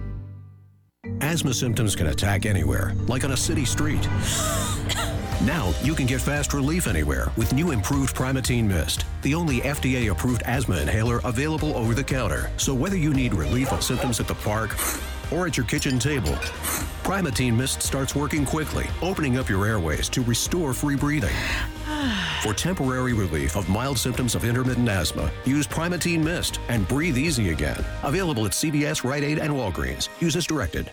Asthma symptoms can attack anywhere, like on a city street. Now you can get fast relief anywhere with new improved Primatene Mist, the only F D A-approved asthma inhaler available over the counter. So whether you need relief of symptoms at the park or at your kitchen table, Primatene Mist starts working quickly, opening up your airways to restore free breathing. For temporary relief of mild symptoms of intermittent asthma, use Primatene Mist and breathe easy again. Available at C V S, Rite Aid, and Walgreens. Use as directed.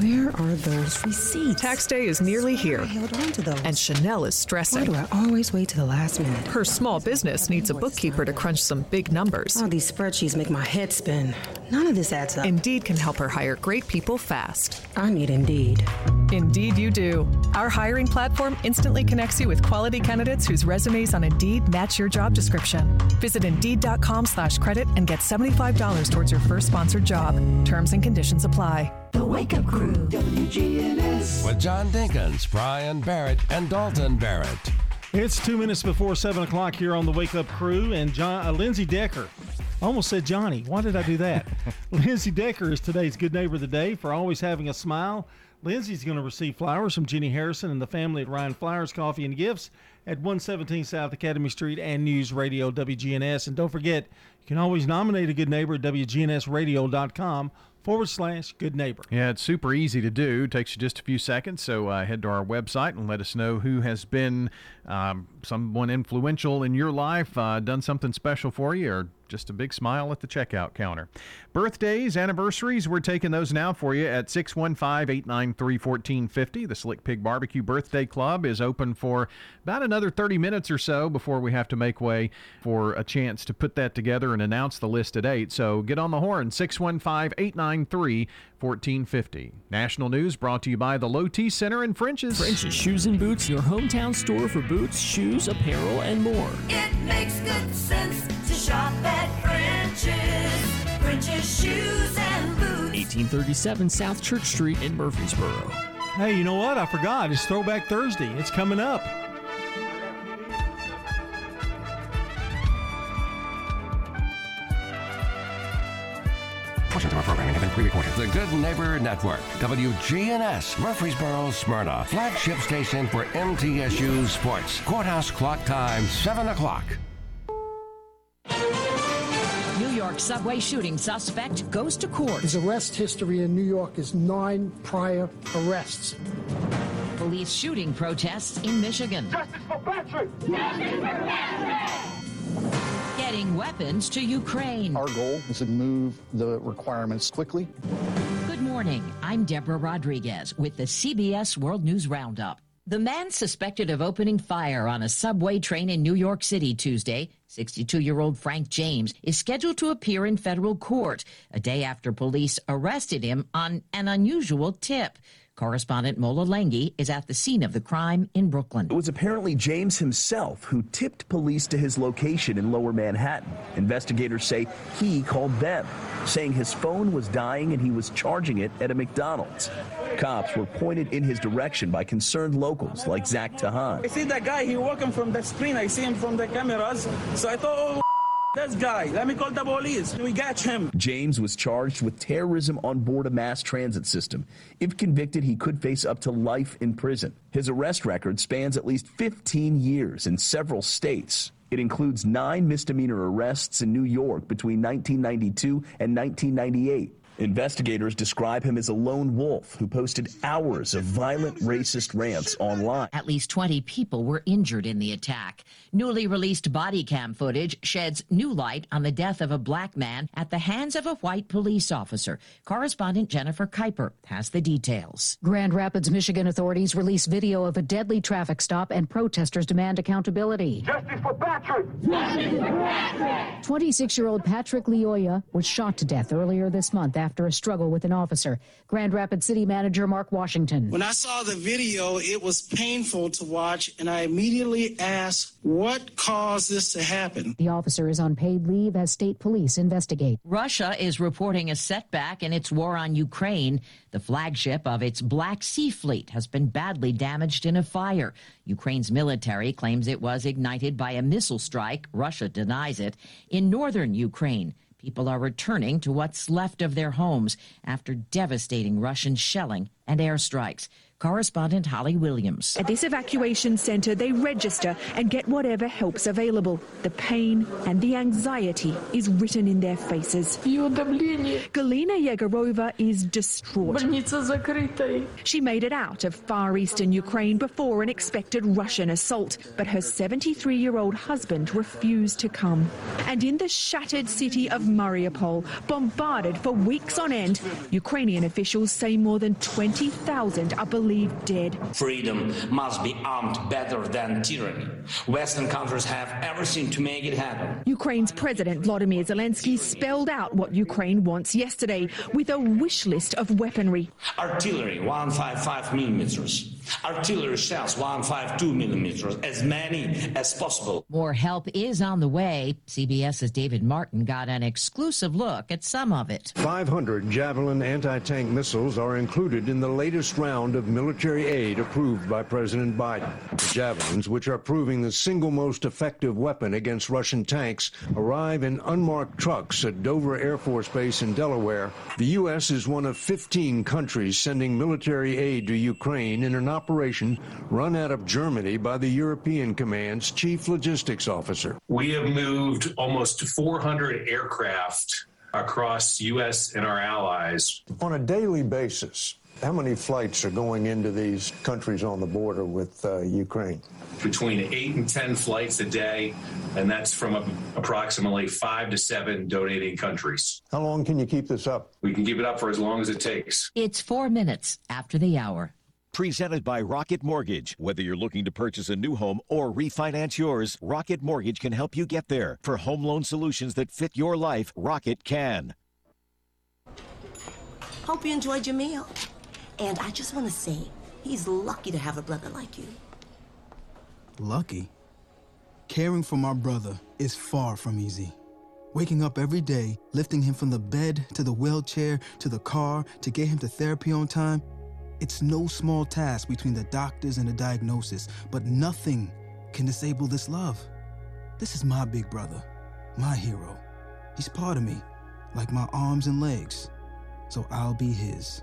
Where are those receipts? Tax day is nearly here. I held on to those. And Chanel is stressing. Why do I always wait to the last minute? Her small business needs a bookkeeper to crunch some big numbers. All these spreadsheets make my head spin. None of this adds up. Indeed can help her hire great people fast. I need Indeed. Indeed you do. Our hiring platform instantly connects you with quality candidates whose resumes on Indeed match your job description. Visit Indeed.com slash credit and get seventy-five dollars towards your first sponsored job. Terms and conditions apply. The Wake Up Crew, W G N S. With John Dinkins, Brian Barrett, and Dalton Barrett. It's two minutes before seven o'clock here on The Wake Up Crew, and John, uh, Lindsay Decker. Almost said Johnny. Why did I do that? Lindsay Decker is today's Good Neighbor of the Day for always having a smile. Lindsay's going to receive flowers from Jenny Harrison and the family at Ryan Flowers Coffee and Gifts at one seventeen South Academy Street and News Radio W G N S. And don't forget, you can always nominate a good neighbor at W G N S radio dot com. Forward slash good neighbor. Yeah, it's super easy to do. It takes you just a few seconds. So uh, head to our website and let us know who has been um, someone influential in your life, uh, done something special for you, or just a big smile at the checkout counter. Birthdays, anniversaries, we're taking those now for you at six one five, eight nine three, one four five zero. The Slick Pig Barbecue Birthday Club is open for about another thirty minutes or so before we have to make way for a chance to put that together and announce the list at eight. So get on the horn, six one five, eight nine three, one four five zero. National news brought to you by the Low T Center and French's. French's Shoes and Boots, your hometown store for boots, shoes, apparel, and more. It makes good sense to shop at French's. French's Shoes and Boots. eighteen thirty-seven South Church Street in Murfreesboro. Hey, you know what? I forgot. It's Throwback Thursday. It's coming up. Portions of our programming have been pre-recorded. The Good Neighbor Network, W G N S, Murfreesboro, Smyrna, flagship station for M T S U sports. Courthouse clock time, seven o'clock. New York subway shooting suspect goes to court. His arrest history in New York is nine prior arrests. Police shooting protests in Michigan. Justice for Patrick! Justice for Patrick! Getting weapons to Ukraine. Our goal is to move the requirements quickly. Good morning. I'm Deborah Rodriguez with the C B S World News Roundup. The man suspected of opening fire on a subway train in New York City Tuesday, sixty-two-year-old Frank James, is scheduled to appear in federal court a day after police arrested him on an unusual tip. Correspondent Mola Lange is at the scene of the crime in Brooklyn. It was apparently James himself who tipped police to his location in Lower Manhattan. Investigators say he called them, saying his phone was dying and he was charging it at a McDonald's. Cops were pointed in his direction by concerned locals like Zach Tahan. I see that guy, he walking from the screen. I see him from the cameras. So I thought, oh, this guy, let me call the police. We got him. James was charged with terrorism on board a mass transit system. If convicted, he could face up to life in prison. His arrest record spans at least fifteen years in several states. It includes nine misdemeanor arrests in New York between nineteen ninety-two and nineteen ninety-eight. Investigators describe him as a lone wolf who posted hours of violent racist rants online. At least twenty people were injured in the attack. Newly released body cam footage sheds new light on the death of a black man at the hands of a white police officer. Correspondent Jennifer Kuiper has the details. Grand Rapids, Michigan authorities release video of a deadly traffic stop and protesters demand accountability. Justice for Patrick! Justice for Patrick! twenty-six-year-old Patrick Leoya was shot to death earlier this month after a struggle with an officer. Grand Rapids City Manager Mark Washington. When I saw the video, it was painful to watch, and I immediately asked, what caused this to happen? The officer is on paid leave as state police investigate. Russia is reporting a setback in its war on Ukraine. The flagship of its Black Sea Fleet has been badly damaged in a fire. Ukraine's military claims it was ignited by a missile strike. Russia denies it. In northern Ukraine, people are returning to what's left of their homes after devastating Russian shelling and airstrikes. Correspondent Holly Williams. At this evacuation center, they register and get whatever help's available. The pain and the anxiety is written in their faces. Galina Yegorova is distraught. She made it out of far eastern Ukraine before an expected Russian assault, but her seventy-three-year-old husband refused to come. And in the shattered city of Mariupol, bombarded for weeks on end, Ukrainian officials say more than twenty thousand are believed dead. Freedom must be armed better than tyranny. Western countries have everything to make it happen. Ukraine's President Volodymyr Zelensky spelled out what Ukraine wants yesterday with a wish list of weaponry. Artillery, one hundred fifty-five millimeters. Artillery shells, one hundred fifty-two millimeters, as many as possible. More help is on the way. CBS's David Martin got an exclusive look at some of it. five hundred Javelin anti-tank missiles are included in the latest round of military aid approved by President Biden. The Javelins, which are proving the single most effective weapon against Russian tanks, arrive in unmarked trucks at Dover Air Force Base in Delaware. The U S is one of fifteen countries sending military aid to Ukraine in an operation run out of Germany by the European Command's chief logistics officer. We have moved almost four hundred aircraft across U S and our allies. On a daily basis, how many flights are going into these countries on the border with uh, Ukraine? Between eight and ten flights a day, and that's from a, approximately five to seven donating countries. How long can you keep this up? We can keep it up for as long as it takes. It's four minutes after the hour. Presented by Rocket Mortgage. Whether you're looking to purchase a new home or refinance yours, Rocket Mortgage can help you get there. For home loan solutions that fit your life, Rocket can. Hope you enjoyed your meal. And I just want to say, he's lucky to have a brother like you. Lucky? Caring for my brother is far from easy. Waking up every day, lifting him from the bed to the wheelchair to the car to get him to therapy on time, it's no small task between the doctors and the diagnosis, but nothing can disable this love. This is my big brother, my hero. He's part of me, like my arms and legs, so I'll be his.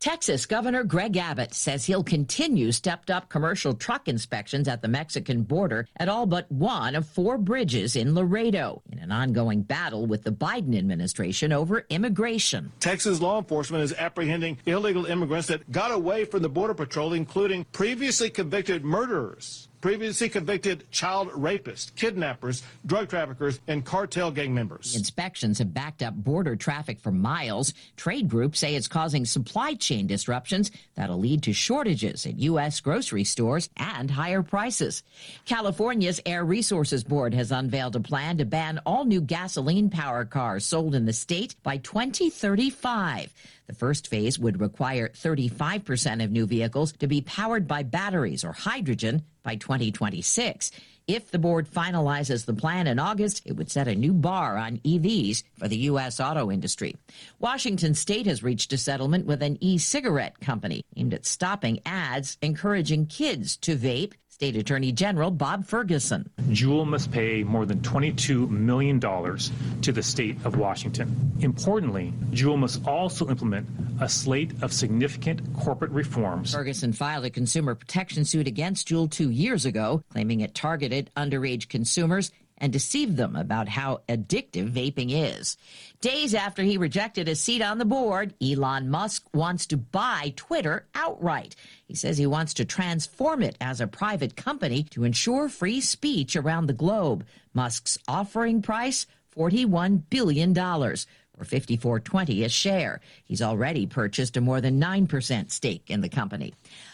Texas Governor Greg Abbott says he'll continue stepped-up commercial truck inspections at the Mexican border at all but one of four bridges in Laredo. In an an ongoing battle with the Biden administration over immigration. Texas law enforcement is apprehending illegal immigrants that got away from the Border Patrol, including previously convicted murderers, previously convicted child rapists, kidnappers, drug traffickers, and cartel gang members. Inspections have backed up border traffic for miles. Trade groups say it's causing supply chain disruptions that'll lead to shortages at U S grocery stores and higher prices. California's Air Resources Board has unveiled a plan to ban all new gasoline-powered cars sold in the state by twenty thirty-five. The first phase would require thirty-five percent of new vehicles to be powered by batteries or hydrogen by twenty twenty-six. If the board finalizes the plan in August, it would set a new bar on E Vs for the U S auto industry. Washington State has reached a settlement with an e-cigarette company aimed at stopping ads encouraging kids to vape. State Attorney General Bob Ferguson. Juul must pay more than twenty-two million dollars to the state of Washington. Importantly, Juul must also implement a slate of significant corporate reforms. Ferguson filed a consumer protection suit against Juul two years ago, claiming it targeted underage consumers and deceived them about how addictive vaping is. Days after he rejected a seat on the board, Elon Musk wants to buy Twitter outright. He says he wants to transform it as a private company to ensure free speech around the globe. Musk's offering price, forty-one billion dollars, or fifty-four dollars and twenty cents a share. He's already purchased a more than nine percent stake in the company.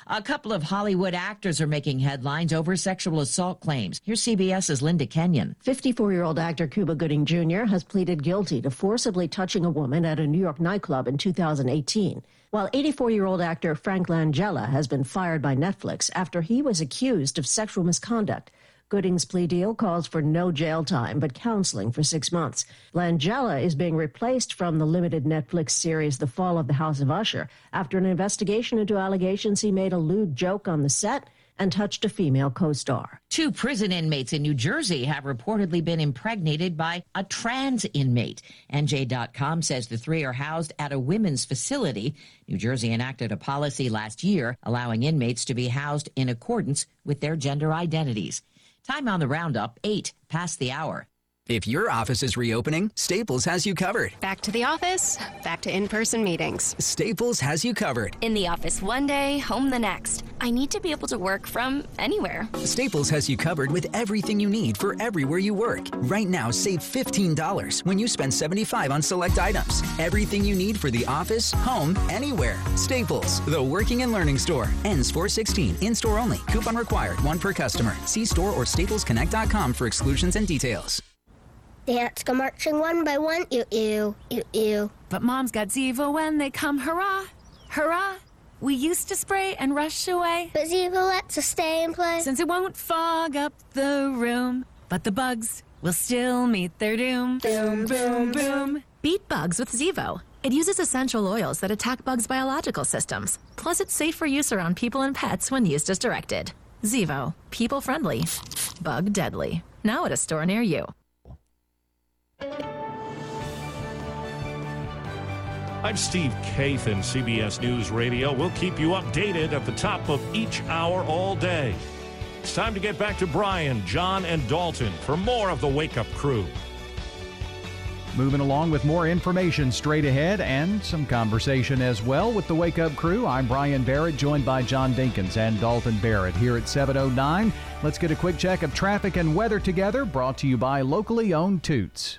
A couple of Hollywood actors are making headlines over sexual assault claims. Here's C B S's Linda Kenyon. fifty-four-year-old actor Cuba Gooding Junior has pleaded guilty to forcibly touching a woman at a New York nightclub in two thousand eighteen, while eighty-four-year-old actor Frank Langella has been fired by Netflix after he was accused of sexual misconduct. Gooding's plea deal calls for no jail time, but counseling for six months. Langella is being replaced from the limited Netflix series The Fall of the House of Usher after an investigation into allegations he made a lewd joke on the set and touched a female co-star. Two prison inmates in New Jersey have reportedly been impregnated by a trans inmate. N J dot com says the three are housed at a women's facility. New Jersey enacted a policy last year allowing inmates to be housed in accordance with their gender identities. Time on the roundup, eight past the hour. If your office is reopening, Staples has you covered. Back to the office, back to in-person meetings. Staples has you covered. In the office one day, home the next. I need to be able to work from anywhere. Staples has you covered with everything you need for everywhere you work. Right now, save fifteen dollars when you spend seventy-five dollars on select items. Everything you need for the office, home, anywhere. Staples, the working and learning store. Ends four sixteen, in-store only. Coupon required, one per customer. See store or staples connect dot com for exclusions and details. The ants go marching one by one, ew, ew, ew, ew. But Mom's got Ziva when they come, hurrah, hurrah. We used to spray and rush away. But Ziva lets us stay and play. Since it won't fog up the room. But the bugs will still meet their doom. Boom, boom, boom. Beat bugs with Zivo. It uses essential oils that attack bugs' biological systems. Plus, it's safe for use around people and pets when used as directed. Zivo. People-friendly. Bug-deadly. Now at a store near you. I'm Steve Kaith in C B S News Radio. We'll keep you updated at the top of each hour all day. It's time to get back to Brian, John, and Dalton for more of the Wake Up Crew. Moving along with more information straight ahead and some conversation as well with the Wake Up Crew. I'm Brian Barrett, joined by John Dinkins and Dalton Barrett here at seven oh nine. Let's get a quick check of traffic and weather together, brought to you by locally owned Toots.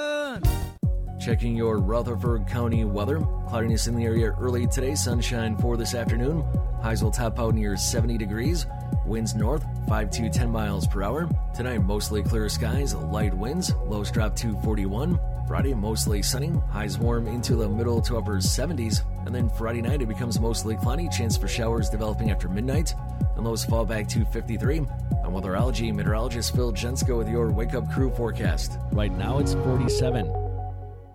Checking your Rutherford County weather. Cloudiness in the area early today, sunshine for this afternoon. Highs will top out near seventy degrees. Winds north, five to ten miles per hour. Tonight, mostly clear skies, light winds. Lows drop to forty-one. Friday, mostly sunny. Highs warm into the middle to upper seventies. And then Friday night, it becomes mostly cloudy. Chance for showers developing after midnight. And lows fall back to fifty-three. I'm weatherology meteorologist Phil Jensko with your Wake Up Crew forecast. Right now, it's forty-seven.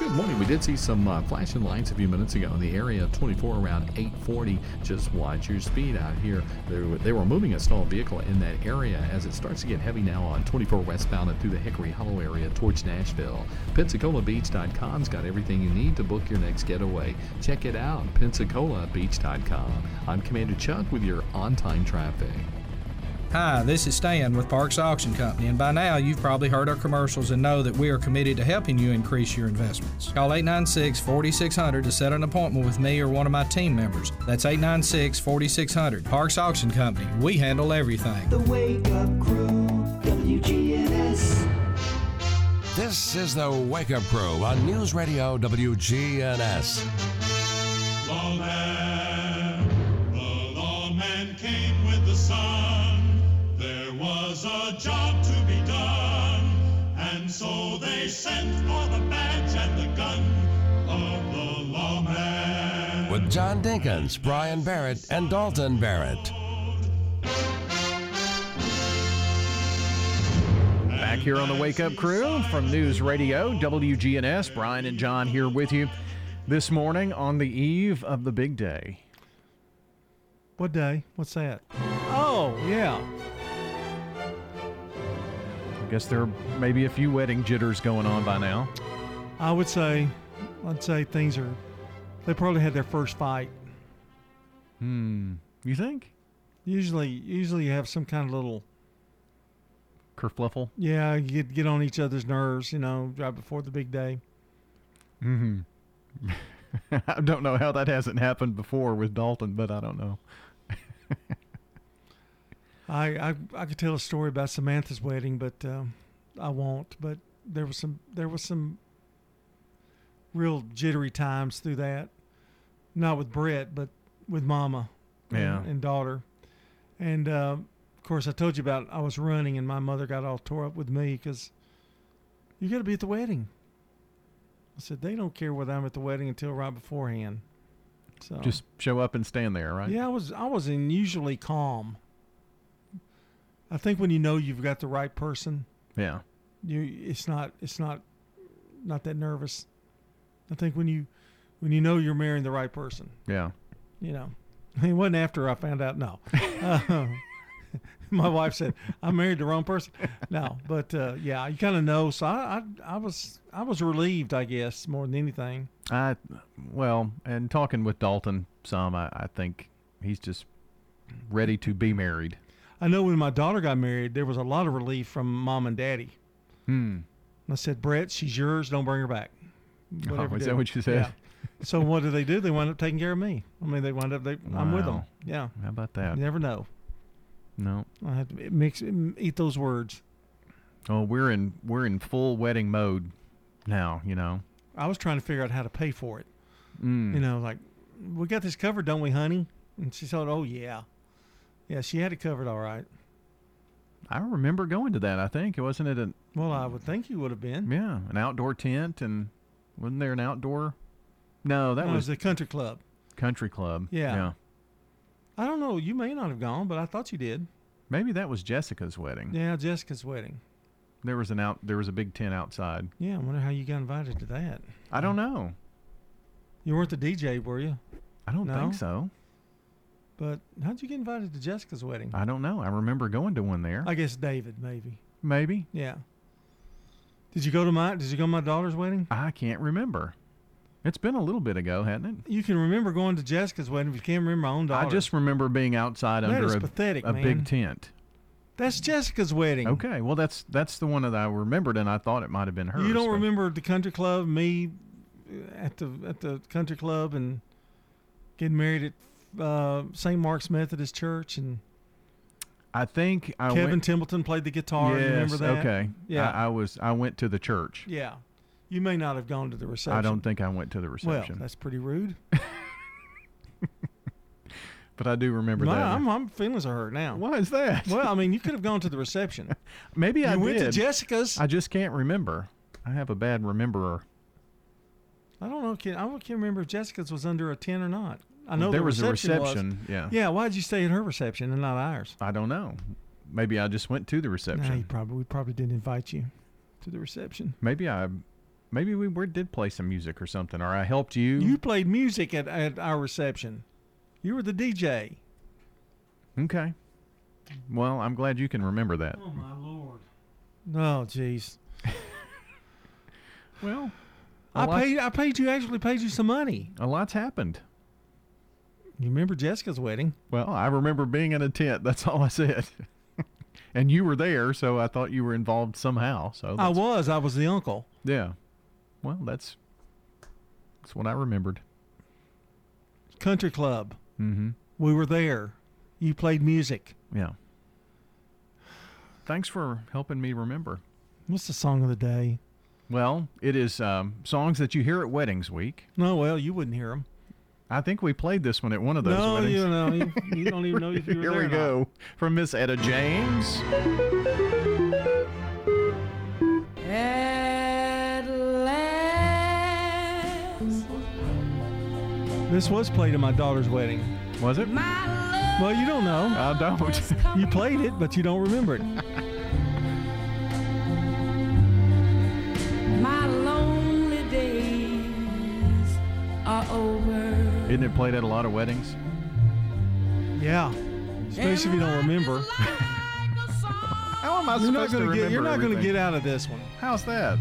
Good morning. We did see some uh, flashing lights a few minutes ago in the area of twenty-four around eight forty. Just watch your speed out here. They were, they were moving a stalled vehicle in that area as it starts to get heavy now on twenty-four westbound and through the Hickory Hollow area towards Nashville. Pensacola Beach dot com's got everything you need to book your next getaway. Check it out, Pensacola Beach dot com. I'm Commander Chuck with your on-time traffic. Hi, this is Stan with Parks Auction Company, and by now you've probably heard our commercials and know that we are committed to helping you increase your investments. Call eight nine six, four six zero zero to set an appointment with me or one of my team members. That's eight nine six, four six zero zero. Parks Auction Company. We handle everything. The Wake Up Crew, W G N S. This is the Wake Up Crew on News Radio W G N S. Lawman, the lawman came with the sun. A job to be done, and so they sent for the badge and the gun of the lawman. With John Dinkins, Brian Barrett, and Dalton Barrett. Back here on the Wake Up Crew from News Radio W G N S, Brian and John here with you this morning on the eve of the big day. What day? What's that? Oh, yeah. I guess there are maybe a few wedding jitters going on by now. I would say, I'd say things are, they probably had their first fight. Hmm. You think? Usually, usually you have some kind of little kerfluffle. Yeah, you get, get on each other's nerves, you know, right before the big day. Mm-hmm. I don't know how that hasn't happened before with Dalton, but I don't know. I, I I could tell a story about Samantha's wedding, but uh, I won't. But there was some there was some real jittery times through that, not with Brett, but with Mama and, yeah. and daughter. And uh, of course, I told you about I was running, and my mother got all tore up with me because you got to be at the wedding. I said they don't care whether I'm at the wedding until right beforehand. So just show up and stand there, right? Yeah, I was I was unusually calm. I think when you know you've got the right person, yeah, you it's not it's not not that nervous. I think when you when you know you're marrying the right person, yeah, you know, it wasn't after I found out. No, uh, my wife said I married the wrong person. No, but uh, yeah, you kind of know. So I, I I was I was relieved, I guess, more than anything. I well, and talking with Dalton some, I, I think he's just ready to be married. I know when my daughter got married, there was a lot of relief from Mom and Daddy. Hmm. And I said, Brett, she's yours. Don't bring her back. Whatever oh, is that what you said? Yeah. So what do they do? They wind up taking care of me. I mean, they wind up, they, wow. I'm with them. Yeah. How about that? You never know. No. I have to mix, eat those words. Oh, we're in, we're in full wedding mode now, you know. I was trying to figure out how to pay for it. Mm. You know, like, we got this covered, don't we, honey? And she said, oh, yeah. Yeah, she had it covered all right. I remember going to that, I think. Wasn't it a... Well, I would think you would have been. Yeah, an outdoor tent, and wasn't there an outdoor... No, that no, was... It was the country club. Country club. Yeah. yeah. I don't know. You may not have gone, but I thought you did. Maybe that was Jessica's wedding. Yeah, Jessica's wedding. There was an out. There was a big tent outside. Yeah, I wonder how you got invited to that. I don't know. You weren't the D J, were you? I don't no? think so. But how'd you get invited to Jessica's wedding? I don't know. I remember going to one there. I guess David, maybe. Maybe. Yeah. Did you go to my Did you go to my daughter's wedding? I can't remember. It's been a little bit ago, hasn't it? You can remember going to Jessica's wedding, but you can't remember my own daughter. I just remember being outside that under a, pathetic, a big tent. That's Jessica's wedding. Okay. Well, that's that's the one that I remembered, and I thought it might have been hers. You don't remember the country club, me at the at the country club, and getting married at. Uh, Saint Mark's Methodist Church, and I think I Kevin went, Templeton played the guitar. Yes, remember that? Okay. Yeah, I, I was. I went to the church. Yeah, you may not have gone to the reception. I don't think I went to the reception. Well, that's pretty rude. But I do remember My, that. I'm, I'm feelings are hurt now. Why is that? Well, I mean, you could have gone to the reception. Maybe you I went did. to Jessica's. I just can't remember. I have a bad rememberer. I don't know. Can, I can't remember if Jessica's was under a ten or not. I know there the was a reception. Was. Yeah. Yeah. Why did you stay at her reception and not ours? I don't know. Maybe I just went to the reception. No, you probably we probably didn't invite you to the reception. Maybe I, maybe we were, did play some music or something, or I helped you. You played music at, at our reception. You were the D J. Okay. Well, I'm glad you can remember that. Oh my Lord. Oh jeez. Well, I paid. I paid you. Actually, paid you some money. A lot's happened. You remember Jessica's wedding? Well, I remember being in a tent. That's all I said. And you were there, so I thought you were involved somehow. So I was. I was the uncle. Yeah. Well, that's that's what I remembered. Country club. Mm-hmm. We were there. You played music. Yeah. Thanks for helping me remember. What's the song of the day? Well, it is um, songs that you hear at weddings week. No, oh, well, you wouldn't hear them. I think we played this one at one of those no, weddings. You know, you, you don't even know if you were Here there we or go. Not. From Miss Etta James. At last. This was played at my daughter's wedding. Was it? Well, you don't know. I don't. You played it, but you don't remember it. My lonely days are over. Isn't it played at a lot of weddings? Yeah. Especially if you don't remember. How am I you're supposed to remember get, You're not going to get out of this one. How's that?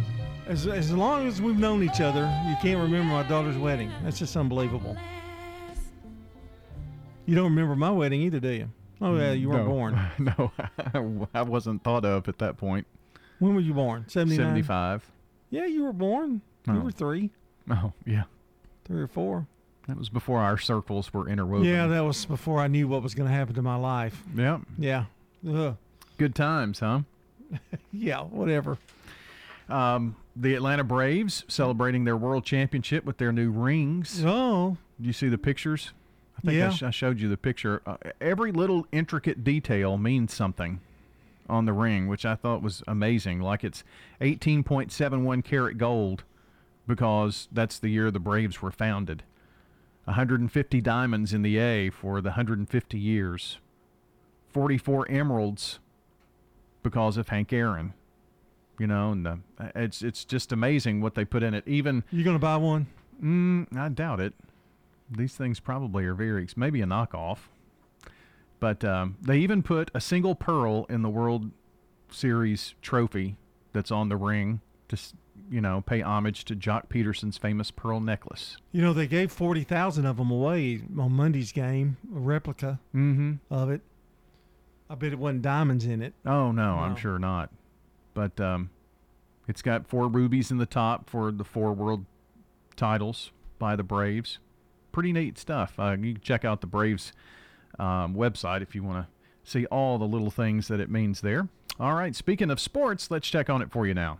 As, as long as we've known each other, you can't remember my daughter's wedding. That's just unbelievable. You don't remember my wedding either, do you? Oh, yeah, you weren't no. born. No, I wasn't thought of at that point. When were you born? seventy-nine? seventy-five. Yeah, you were born. Oh. You were three. Oh, yeah. Three or four. That was before our circles were interwoven. Yeah, that was before I knew what was going to happen to my life. Yep. Yeah. Ugh. Good times, huh? Yeah, whatever. Um, the Atlanta Braves celebrating their world championship with their new rings. Oh. Do you see the pictures? I think yeah. I, sh- I showed you the picture. Uh, every little intricate detail means something on the ring, which I thought was amazing. Like it's eighteen point seven one karat gold because that's the year the Braves were founded. one hundred fifty diamonds in the A for the one hundred fifty years. forty-four emeralds because of Hank Aaron. You know, and the, it's it's just amazing what they put in it. Even you gonna buy one? Mm, I doubt it. These things probably are very maybe a knockoff. But um, they even put a single pearl in the World Series trophy that's on the ring to. You know, pay homage to Jock Peterson's famous pearl necklace. You know, they gave forty thousand of them away on Monday's game, a replica mm-hmm. of it. I bet it wasn't diamonds in it. Oh, no, no. I'm sure not. But um, it's got four rubies in the top for the four world titles by the Braves. Pretty neat stuff. Uh, you can check out the Braves um, website if you want to see all the little things that it means there. All right, speaking of sports, let's check on it for you now.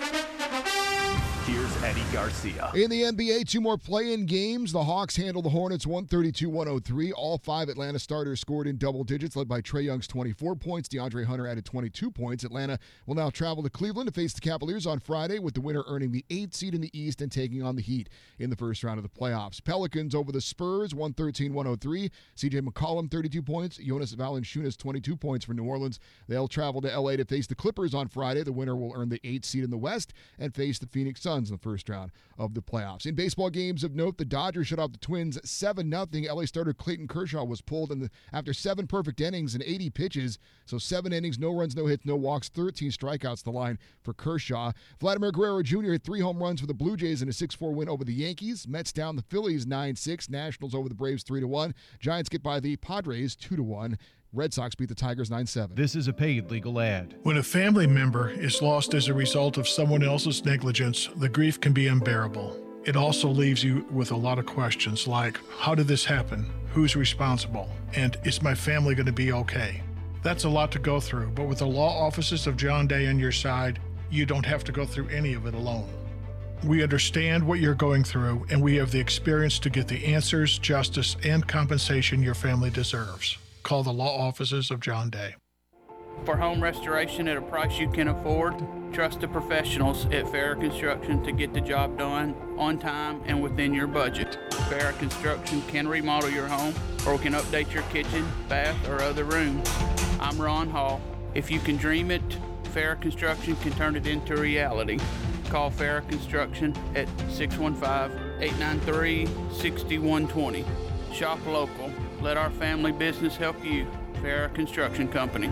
here's Eddie Garcia. In the N B A, two more play-in games. The Hawks handle the Hornets one thirty-two one oh three. All five Atlanta starters scored in double digits, led by Trae Young's twenty-four points. DeAndre Hunter added twenty-two points. Atlanta will now travel to Cleveland to face the Cavaliers on Friday, with the winner earning the eighth seed in the East and taking on the Heat in the first round of the playoffs. Pelicans over the Spurs one thirteen one oh three. C J McCollum, thirty-two points. Jonas Valanciunas, twenty-two points for New Orleans. They'll travel to L A to face the Clippers on Friday. The winner will earn the eighth seed in the West and face the Phoenix Suns in the first round of the playoffs. In baseball games of note, the Dodgers shut out the Twins seven nothing. L A starter Clayton Kershaw was pulled in the, after seven perfect innings and eighty pitches. So seven innings, no runs, no hits, no walks, thirteen strikeouts the line for Kershaw. Vladimir Guerrero Junior hit three home runs for the Blue Jays in a six four win over the Yankees. Mets down the Phillies nine six. Nationals over the Braves three to one. Giants get by the Padres two to one. Red Sox beat the Tigers nine seven. This is a paid legal ad. When a family member is lost as a result of someone else's negligence, the grief can be unbearable. It also leaves you with a lot of questions like, how did this happen? Who's responsible? And is my family going to be okay? That's a lot to go through, but with the law offices of John Day on your side, you don't have to go through any of it alone. We understand what you're going through, and we have the experience to get the answers, justice, and compensation your family deserves. Call the law offices of John Day. For home restoration at a price you can afford, trust the professionals at Farrar Construction to get the job done on time and within your budget. Farrar Construction can remodel your home or can update your kitchen, bath, or other room. I'm Ron Hall. If you can dream it, Farrar Construction can turn it into reality. Call Farrar Construction at six one five, eight nine three, six one two zero. Shop local. Let our family business help you. Farrar Construction Company.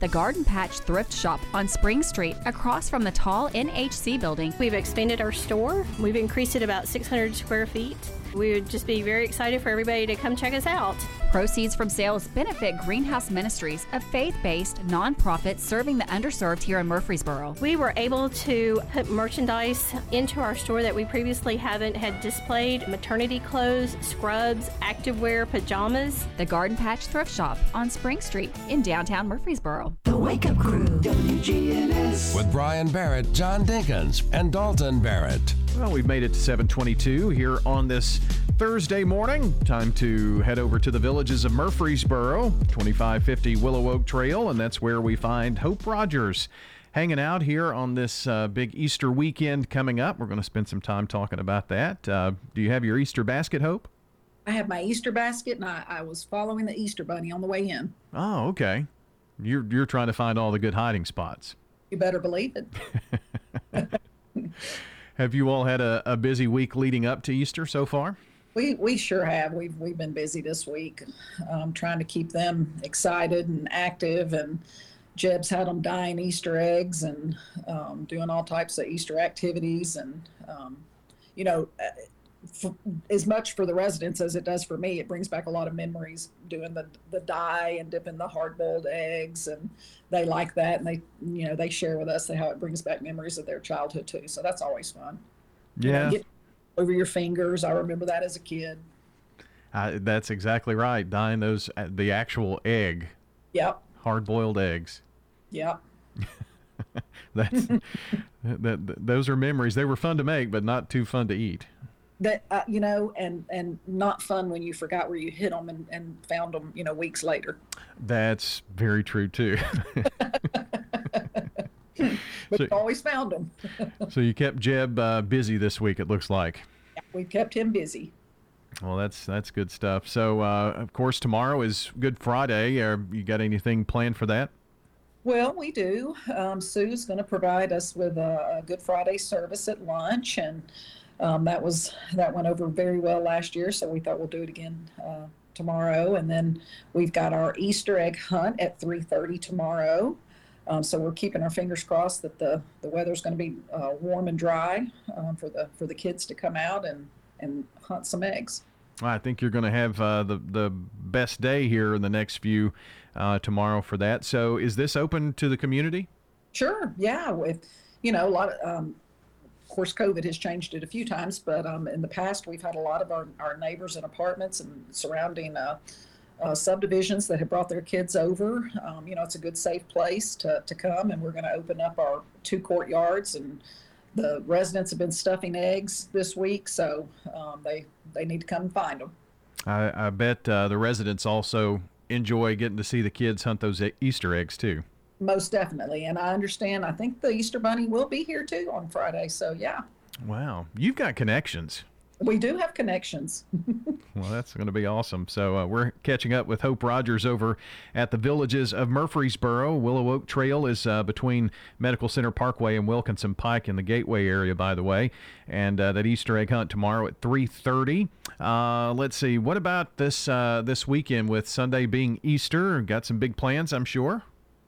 The Garden Patch Thrift Shop on Spring Street, across from the tall N H C building. We've expanded our store. We've increased it about six hundred square feet. We would just be very excited for everybody to come check us out. Proceeds from sales benefit Greenhouse Ministries, a faith-based nonprofit serving the underserved here in Murfreesboro. We were able to put merchandise into our store that we previously haven't had displayed. Maternity clothes, scrubs, activewear, pajamas. The Garden Patch Thrift Shop on Spring Street in downtown Murfreesboro. The Wake Up Crew, W G N S. With Brian Barrett, John Dinkins, and Dalton Barrett. Well, we've made it to seven twenty-two here on this Thursday morning. Time to head over to the villages of Murfreesboro, twenty-five fifty Willow Oak Trail, and that's where we find Hope Rogers hanging out here on this uh, big Easter weekend coming up. We're going to spend some time talking about that. Uh, do you have your Easter basket, Hope? I have my Easter basket, and I, I was following the Easter Bunny on the way in. Oh, okay. You're, you're trying to find all the good hiding spots. You better believe it. Have you all had a, a busy week leading up to Easter so far? We we sure have. We've we've been busy this week, um, trying to keep them excited and active. And Jeb's had them dyeing Easter eggs and um, doing all types of Easter activities. And um, you know, for, as much for the residents as it does for me, it brings back a lot of memories doing the the dye and dipping the hard boiled eggs, and they like that, and they you know they share with us how it brings back memories of their childhood too. So that's always fun. Yeah, you know, get over your fingers. I remember that as a kid. Uh, that's exactly right. Dyeing those uh, the actual egg. Yep. Hard boiled eggs. Yep. that's that, that. Those are memories. They were fun to make, but not too fun to eat. That uh, you know, and and not fun when you forgot where you hid them and, and found them, you know, weeks later. That's very true too. But so, you always found them. So you kept Jeb uh, busy this week, it looks like. Yeah, we kept him busy. Well, that's that's good stuff. So uh, of course, tomorrow is Good Friday. Are you got anything planned for that? Well, we do. Um, Sue's going to provide us with a, a Good Friday service at lunch, and. Um, that was that went over very well last year, so we thought we'll do it again uh, tomorrow. And then we've got our Easter egg hunt at three thirty tomorrow. Um, so we're keeping our fingers crossed that the, the weather's going to be uh, warm and dry um, for the for the kids to come out and, and hunt some eggs. Well, I think you're going to have uh, the the best day here in the next few uh, tomorrow for that. So is this open to the community? Sure. Yeah. With you know a lot of. Um, Of course, COVID has changed it a few times, but um, in the past, we've had a lot of our, our neighbors and apartments and surrounding uh, uh, subdivisions that have brought their kids over. Um, you know, it's a good, safe place to, to come, and we're going to open up our two courtyards, and the residents have been stuffing eggs this week, so um, they, they need to come and find them. I, I bet uh, the residents also enjoy getting to see the kids hunt those Easter eggs, too. Most definitely. And I understand, I think the Easter Bunny will be here too on Friday. So, yeah. Wow. You've got connections. We do have connections. Well, that's going to be awesome. So uh, we're catching up with Hope Rogers over at the villages of Murfreesboro. Willow Oak Trail is uh, between Medical Center Parkway and Wilkinson Pike in the Gateway area, by the way. And uh, that Easter egg hunt tomorrow at three thirty. Uh, let's see. What about this uh, this weekend with Sunday being Easter? Got some big plans, I'm sure.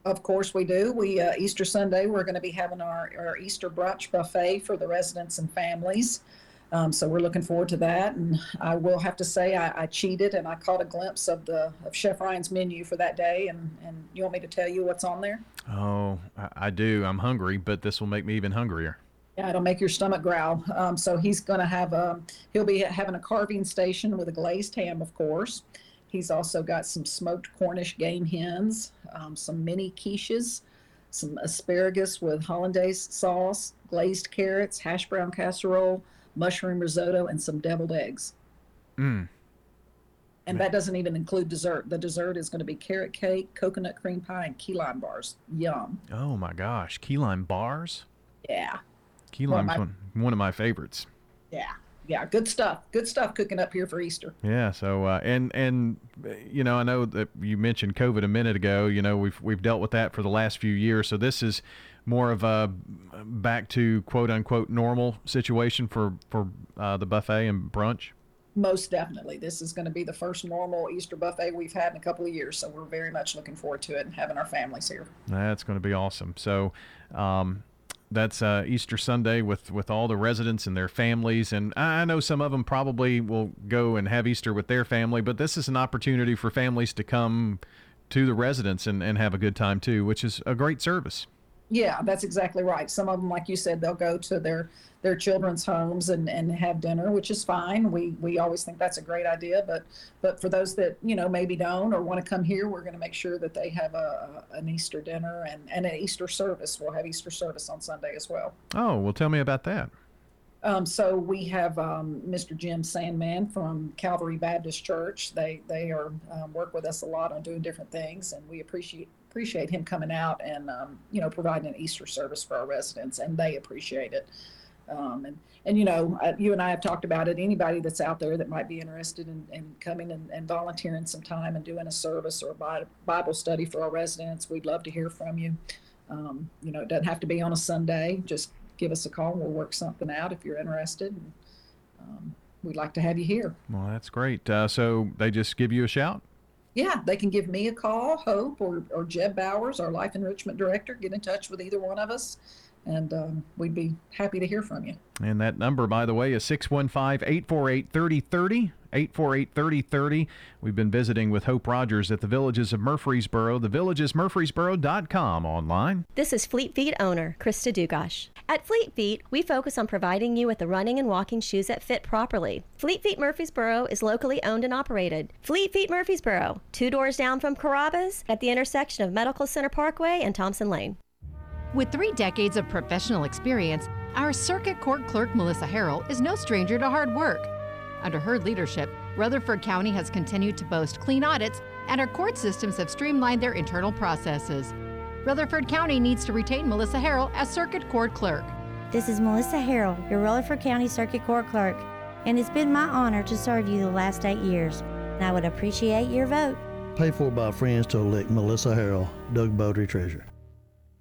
Of course we do. We uh, Easter Sunday, we're going to be having our, our Easter brunch buffet for the residents and families. Um, so we're looking forward to that. And I will have to say I, I cheated and I caught a glimpse of the of Chef Ryan's menu for that day. And, and you want me to tell you what's on there? Oh, I, I do. I'm hungry, but this will make me even hungrier. Yeah, it'll make your stomach growl. Um, so he's going to have a, he'll be having a carving station with a glazed ham, of course. He's also got some smoked Cornish game hens, um, some mini quiches, some asparagus with hollandaise sauce, glazed carrots, hash brown casserole, mushroom risotto, and some deviled eggs. Mm. And Man. That doesn't even include dessert. The dessert is going to be carrot cake, coconut cream pie, and key lime bars. Yum. Oh, my gosh. Key lime bars? Yeah. Key lime is one, one of my favorites. Yeah. Yeah. Good stuff. Good stuff cooking up here for Easter. Yeah. So, uh, and, and, you know, I know that you mentioned COVID a minute ago. You know, we've, we've dealt with that for the last few years. So this is more of a back to quote unquote normal situation for, for, uh, the buffet and brunch. Most definitely. This is going to be the first normal Easter buffet we've had in a couple of years. So we're very much looking forward to it and having our families here. That's going to be awesome. So, um, That's uh, Easter Sunday with, with all the residents and their families. And I know some of them probably will go and have Easter with their family, but this is an opportunity for families to come to the residents and, and have a good time too, which is a great service. Yeah, that's exactly right. Some of them, like you said, they'll go to their, their children's homes and, and have dinner, which is fine. We we always think that's a great idea. But but for those that, you know, maybe don't or want to come here, we're going to make sure that they have a, an Easter dinner and, and an Easter service. We'll have Easter service on Sunday as well. Oh, well, tell me about that. Um, so we have um, Mister Jim Sandman from Calvary Baptist Church. They they are um, work with us a lot on doing different things, and we appreciate appreciate him coming out and um, you know providing an Easter service for our residents, and they appreciate it. Um, and and you know uh, you and I have talked about it. Anybody that's out there that might be interested in, in coming and, and volunteering some time and doing a service or a Bible study for our residents, we'd love to hear from you. Um, you know, it doesn't have to be on a Sunday. Just give us a call and we'll work something out if you're interested. And, um, we'd like to have you here. Well, that's great. Uh, so they just give you a shout? Yeah, they can give me a call, Hope, or, or Jeb Bowers, our Life Enrichment Director. Get in touch with either one of us, and um, we'd be happy to hear from you. And that number, by the way, is six one five, eight four eight, three oh three oh. eight four eight, three oh three oh. We've been visiting with Hope Rogers at the Villages of Murfreesboro, the villages murfreesboro dot com online. This is Fleet Feet owner Krista Dugosh. At Fleet Feet, we focus on providing you with the running and walking shoes that fit properly. Fleet Feet Murfreesboro is locally owned and operated. Fleet Feet Murfreesboro, two doors down from Carrabba's at the intersection of Medical Center Parkway and Thompson Lane. With three decades of professional experience, our Circuit Court Clerk Melissa Harrell is no stranger to hard work. Under her leadership, Rutherford County has continued to boast clean audits, and our court systems have streamlined their internal processes. Rutherford County needs to retain Melissa Harrell as Circuit Court Clerk. This is Melissa Harrell, your Rutherford County Circuit Court Clerk, and it's been my honor to serve you the last eight years, and I would appreciate your vote. Paid for by friends to elect Melissa Harrell, Doug Beaudry Treasurer.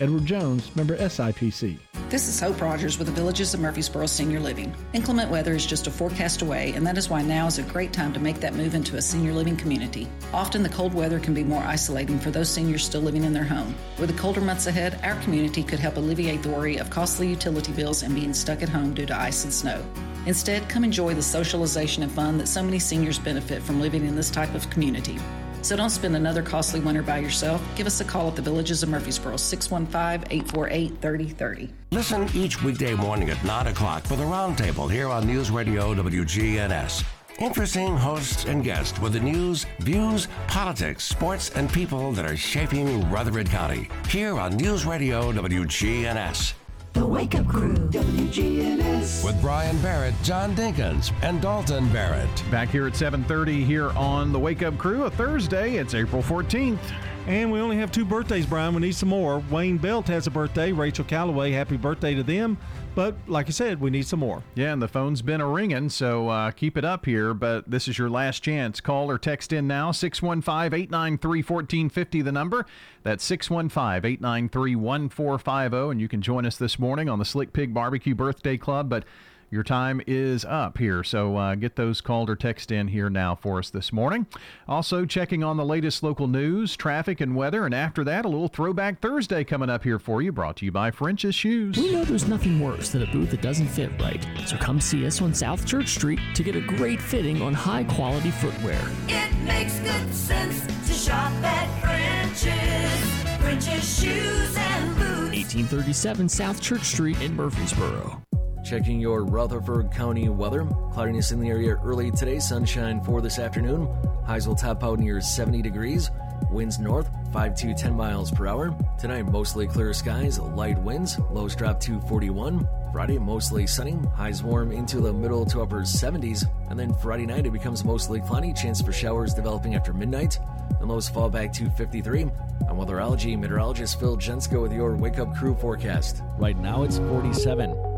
Edward Jones, member S I P C. This is Hope Rogers with the Villages of Murfreesboro Senior Living. Inclement weather is just a forecast away, and that is why now is a great time to make that move into a senior living community. Often the cold weather can be more isolating for those seniors still living in their home. With the colder months ahead, our community could help alleviate the worry of costly utility bills and being stuck at home due to ice and snow. Instead, come enjoy the socialization and fun that so many seniors benefit from living in this type of community. So don't spend another costly winter by yourself. Give us a call at the Villages of Murfreesboro, six one five, eight four eight, three oh three oh. Listen each weekday morning at nine o'clock for the Roundtable here on News Radio W G N S. Interesting hosts and guests with the news, views, politics, sports, and people that are shaping Rutherford County. Here on News Radio W G N S. The Wake Up Crew, W G N S. With Brian Barrett, John Dinkins, and Dalton Barrett. Back here at seven thirty here on The Wake Up Crew, a Thursday. It's April fourteenth. And we only have two birthdays, Brian. We need some more. Wayne Belt has a birthday. Rachel Calloway, happy birthday to them. But like I said, we need some more. Yeah, and the phone's been a-ringing, so uh, keep it up here. But this is your last chance. Call or text in now, six one five, eight nine three, one four five zero, the number. That's six one five, eight nine three, one four five zero. And you can join us this morning on the Slick Pig Barbecue Birthday Club. But your time is up here, so uh, get those called or text in here now for us this morning. Also, checking on the latest local news, traffic, and weather. And after that, a little Throwback Thursday coming up here for you, brought to you by French's Shoes. We know there's nothing worse than a boot that doesn't fit right, so come see us on South Church Street to get a great fitting on high-quality footwear. It makes good sense to shop at French's. French's Shoes and Boots. eighteen thirty-seven South Church Street in Murfreesboro. Checking your Rutherford County weather. Cloudiness in the area early today. Sunshine for this afternoon. Highs will top out near seventy degrees. Winds north, five to ten miles per hour. Tonight, mostly clear skies, light winds. Lows drop to forty-one. Friday, mostly sunny. Highs warm into the middle to upper seventies. And then Friday night, it becomes mostly cloudy. Chance for showers developing after midnight. And lows fall back to fifty-three. I'm weatherology meteorologist Phil Jensko with your Wake Up Crew forecast. Right now, it's forty-seven.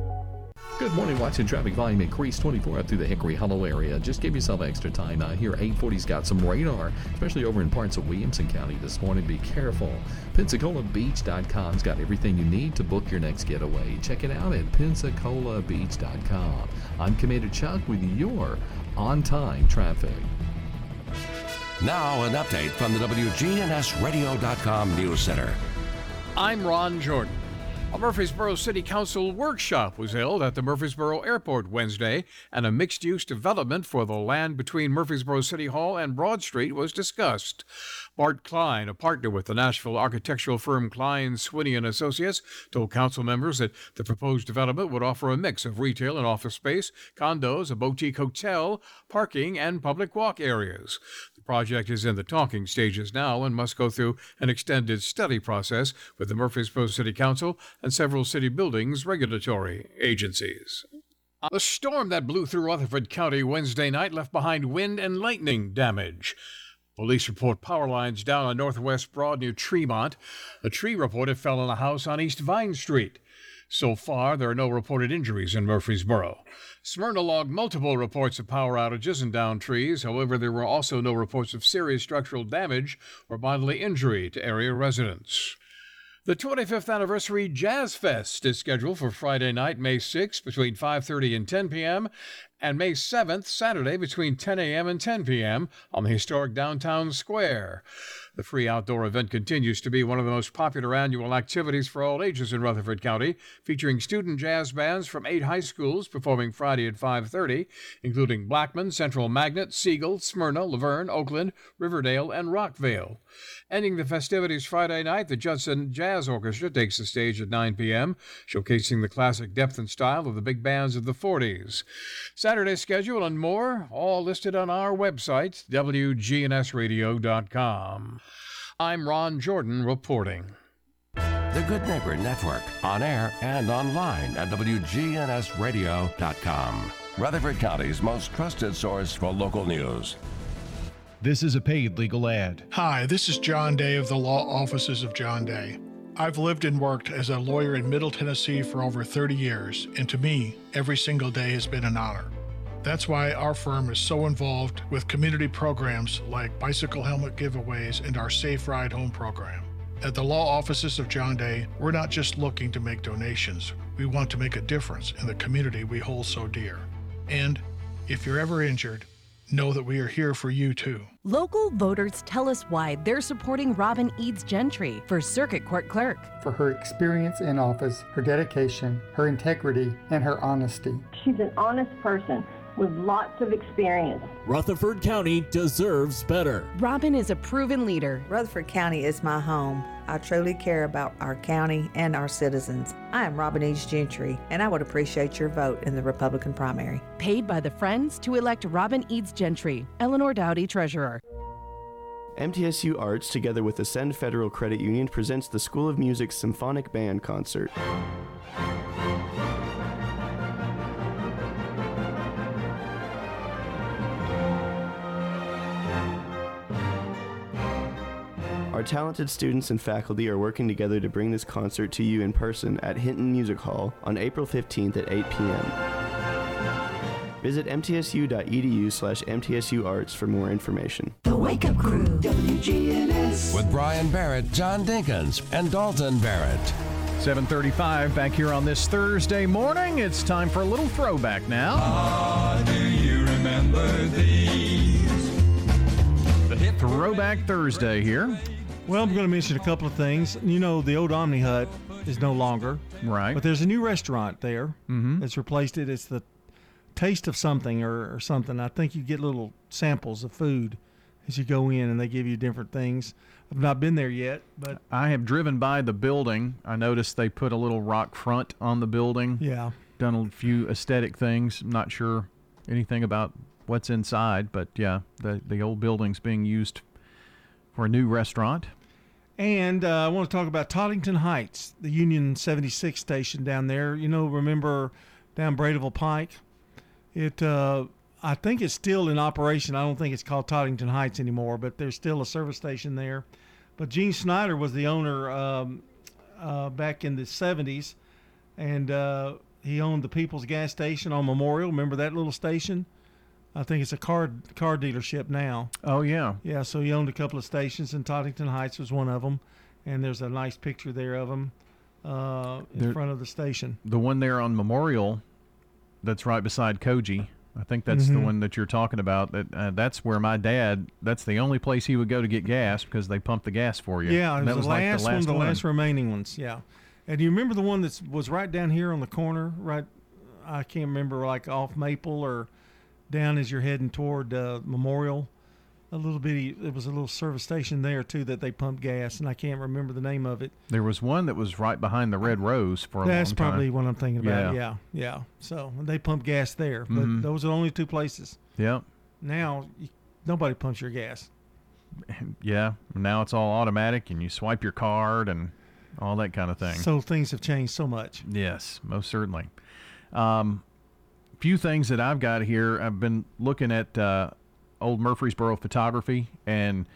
Good morning, Watson. Traffic volume increased twenty-four up through the Hickory Hollow area. Just give yourself extra time. I hear eight forty's got some radar, especially over in parts of Williamson County this morning. Be careful. Pensacola Beach dot com's got everything you need to book your next getaway. Check it out at Pensacola Beach dot com. I'm Commander Chuck with your on-time traffic. Now an update from the W G N S radio dot com News Center. I'm Ron Jordan. A Murfreesboro City Council workshop was held at the Murfreesboro Airport Wednesday, and a mixed-use development for the land between Murfreesboro City Hall and Broad Street was discussed. Bart Klein, a partner with the Nashville architectural firm Klein, Swinney and Associates, told council members that the proposed development would offer a mix of retail and office space, condos, a boutique hotel, parking, and public walk areas. The project is in the talking stages now and must go through an extended study process with the Murfreesboro City Council and several city buildings regulatory agencies. The storm that blew through Rutherford County Wednesday night left behind wind and lightning damage. Police report power lines down on Northwest Broad near Tremont. A tree reported fell on a house on East Vine Street. So far, there are no reported injuries in Murfreesboro. Smyrna logged multiple reports of power outages and downed trees. However, there were also no reports of serious structural damage or bodily injury to area residents. The twenty-fifth Anniversary Jazz Fest is scheduled for Friday night, May sixth, between five thirty and ten p.m., and May seventh, Saturday, between ten a.m. and ten p.m. on the historic downtown square. The free outdoor event continues to be one of the most popular annual activities for all ages in Rutherford County, featuring student jazz bands from eight high schools performing Friday at five thirty, including Blackman, Central Magnet, Siegel, Smyrna, Laverne, Oakland, Riverdale, and Rockvale. Ending the festivities Friday night, the Judson Jazz Orchestra takes the stage at nine p.m., showcasing the classic depth and style of the big bands of the forties. Saturday's schedule and more, all listed on our website, W G N S radio dot com. I'm Ron Jordan reporting. The Good Neighbor Network, on air and online at W G N S radio dot com. Rutherford County's most trusted source for local news. This is a paid legal ad. Hi, this is John Day of the Law Offices of John Day. I've lived and worked as a lawyer in Middle Tennessee for over thirty years, and to me, every single day has been an honor. That's why our firm is so involved with community programs like bicycle helmet giveaways and our Safe Ride Home program. At the Law Offices of John Day, we're not just looking to make donations. We want to make a difference in the community we hold so dear. And if you're ever injured, know that we are here for you, too. Local voters tell us why they're supporting Robin Eads Gentry for Circuit Court Clerk. For her experience in office, her dedication, her integrity, and her honesty. She's an honest person with lots of experience. Rutherford County deserves better. Robin is a proven leader. Rutherford County is my home. I truly care about our county and our citizens. I am Robin Eads Gentry, and I would appreciate your vote in the Republican primary. Paid by the Friends to elect Robin Eads Gentry, Eleanor Dowdy, Treasurer. M T S U Arts, together with Ascend Federal Credit Union, presents the School of Music Symphonic Band Concert. talented students and faculty are working together to bring this concert to you in person at Hinton Music Hall on April fifteenth at eight p.m. Visit mtsu.edu slash mtsuarts for more information. The Wake Up Crew, W G N S. With Brian Barrett, John Dinkins, and Dalton Barrett. seven thirty-five back here on this Thursday morning. It's time for a little throwback now. Ah, do you remember these? The hit Throwback Thursday here. Well, I'm going to mention a couple of things. You know, the old Omni Hut is no longer. Right. But there's a new restaurant there. Mm-hmm. That's replaced it. It's the Taste of Something or, or something. I think you get little samples of food as you go in, and they give you different things. I've not been there yet, but I have driven by the building. I noticed they put a little rock front on the building. Yeah. Done a few aesthetic things. I'm not sure anything about what's inside, but yeah, the, the old building's being used for a new restaurant. And uh, I want to talk about Toddington Heights, the Union seventy-six station down there. You know, remember down Bradeville Pike? It, uh, I think it's still in operation. I don't think it's called Toddington Heights anymore, but there's still a service station there. But Gene Snyder was the owner um, uh, back in the seventies, and uh, he owned the People's Gas Station on Memorial. Remember that little station? I think it's a car car dealership now. Oh, yeah. Yeah, so he owned a couple of stations, and Toddington Heights was one of them. And there's a nice picture there of him uh, in there, front of the station. The one there on Memorial that's right beside Koji. I think that's mm-hmm. the one that you're talking about. That uh, That's where my dad, that's the only place he would go to get gas because they pump the gas for you. Yeah, it was, that was the, last like the last one, the one. last remaining ones, yeah. And do you remember the one that was right down here on the corner? Right, I can't remember, like off Maple or... down as you're heading toward uh, Memorial, a little bitty. It was a little service station there too that they pumped gas, and I can't remember the name of it. There was one that was right behind the Red Rose for a That's long time. That's probably what I'm thinking about. Yeah, yeah. yeah. So they pumped gas there, but mm-hmm. those are the only two places. Yeah. Now you, nobody pumps your gas. Yeah. Now it's all automatic, and you swipe your card and all that kind of thing. So things have changed so much. Yes, most certainly. Um, few things that I've got here. I've been looking at uh, old Murfreesboro photography, and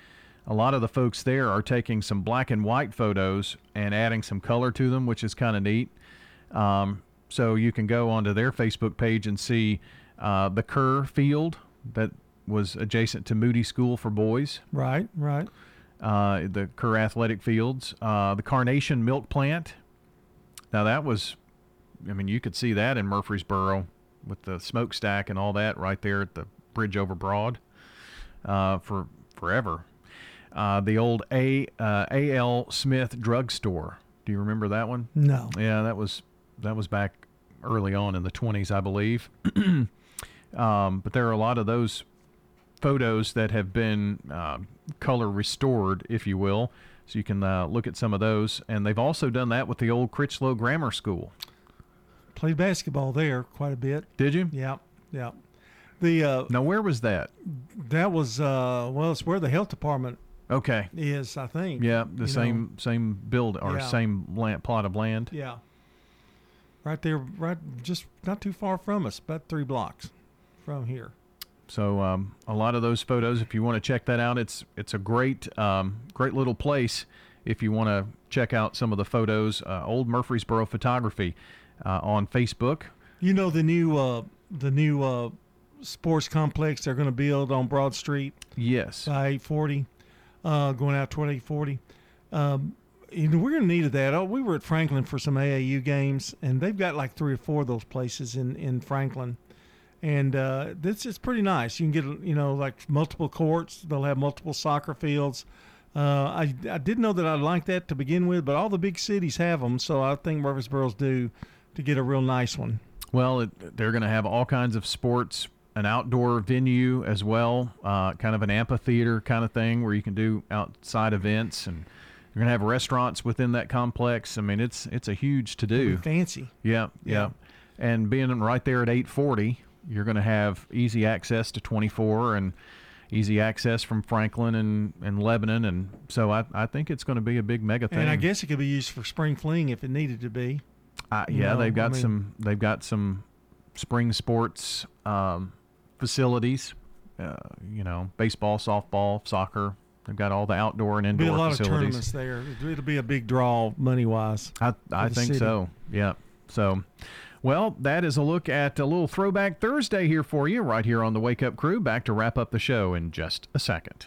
a lot of the folks there are taking some black and white photos and adding some color to them, which is kind of neat. Um, so you can go onto their Facebook page and see uh, the Kerr Field that was adjacent to Moody School for Boys. Right, right. Uh, the Kerr Athletic Fields. Uh, the Carnation Milk Plant. Now that was, I mean, you could see that in Murfreesboro, with the smokestack and all that right there at the bridge over Broad uh, for forever. Uh, the old A uh, A L Smith Drug Store. Do you remember that one? No. Yeah, that was that was back early on in the twenties, I believe. um, but there are a lot of those photos that have been uh, color restored, if you will. So you can uh, look at some of those. And they've also done that with the old Critchlow Grammar School. Played basketball there quite a bit. Did you? Yeah, yeah. The uh, now, where was that? That was uh, well, it's where the health department. Okay. Is I think. Yeah, the same know. same build or yeah. same land, plot of land. Yeah. Right there, right, just not too far from us, about three blocks from here. So um, a lot of those photos, if you want to check that out, it's it's a great um, great little place if you want to check out some of the photos. Uh, old Murfreesboro photography. Uh, on Facebook. You know the new uh, the new uh, sports complex they're going to build on Broad Street? Yes. By eight forty, uh, going out toward eight forty. Um, you know, we're going to need that. Oh, we were at Franklin for some A A U games, and they've got like three or four of those places in, in Franklin. And uh, this is pretty nice. You can get, you know, like multiple courts. They'll have multiple soccer fields. Uh, I, I didn't know that I liked that to begin with, but all the big cities have them, so I think Murfreesboro's do. To get a real nice one. Well, it, they're going to have all kinds of sports, an outdoor venue as well, uh, kind of an amphitheater kind of thing where you can do outside events, and you're going to have restaurants within that complex. I mean, it's it's a huge to-do. Fancy. Yeah, yeah, yeah. And being right there at eight forty, you're going to have easy access to twenty-four and easy access from Franklin and, and Lebanon, and so I, I think it's going to be a big mega thing. And I guess it could be used for spring fling if it needed to be. Uh, yeah, no, they've got I mean, some. They've got some spring sports um, facilities. Uh, you know, baseball, softball, soccer, They've got all the outdoor and indoor facilities. There'll be a lot of tournaments there. It'll be a big draw money-wise. I, I think so, yeah. So, well, that is a look at a little Throwback Thursday here for you, right here on the Wake Up Crew. Back to wrap up the show in just a second.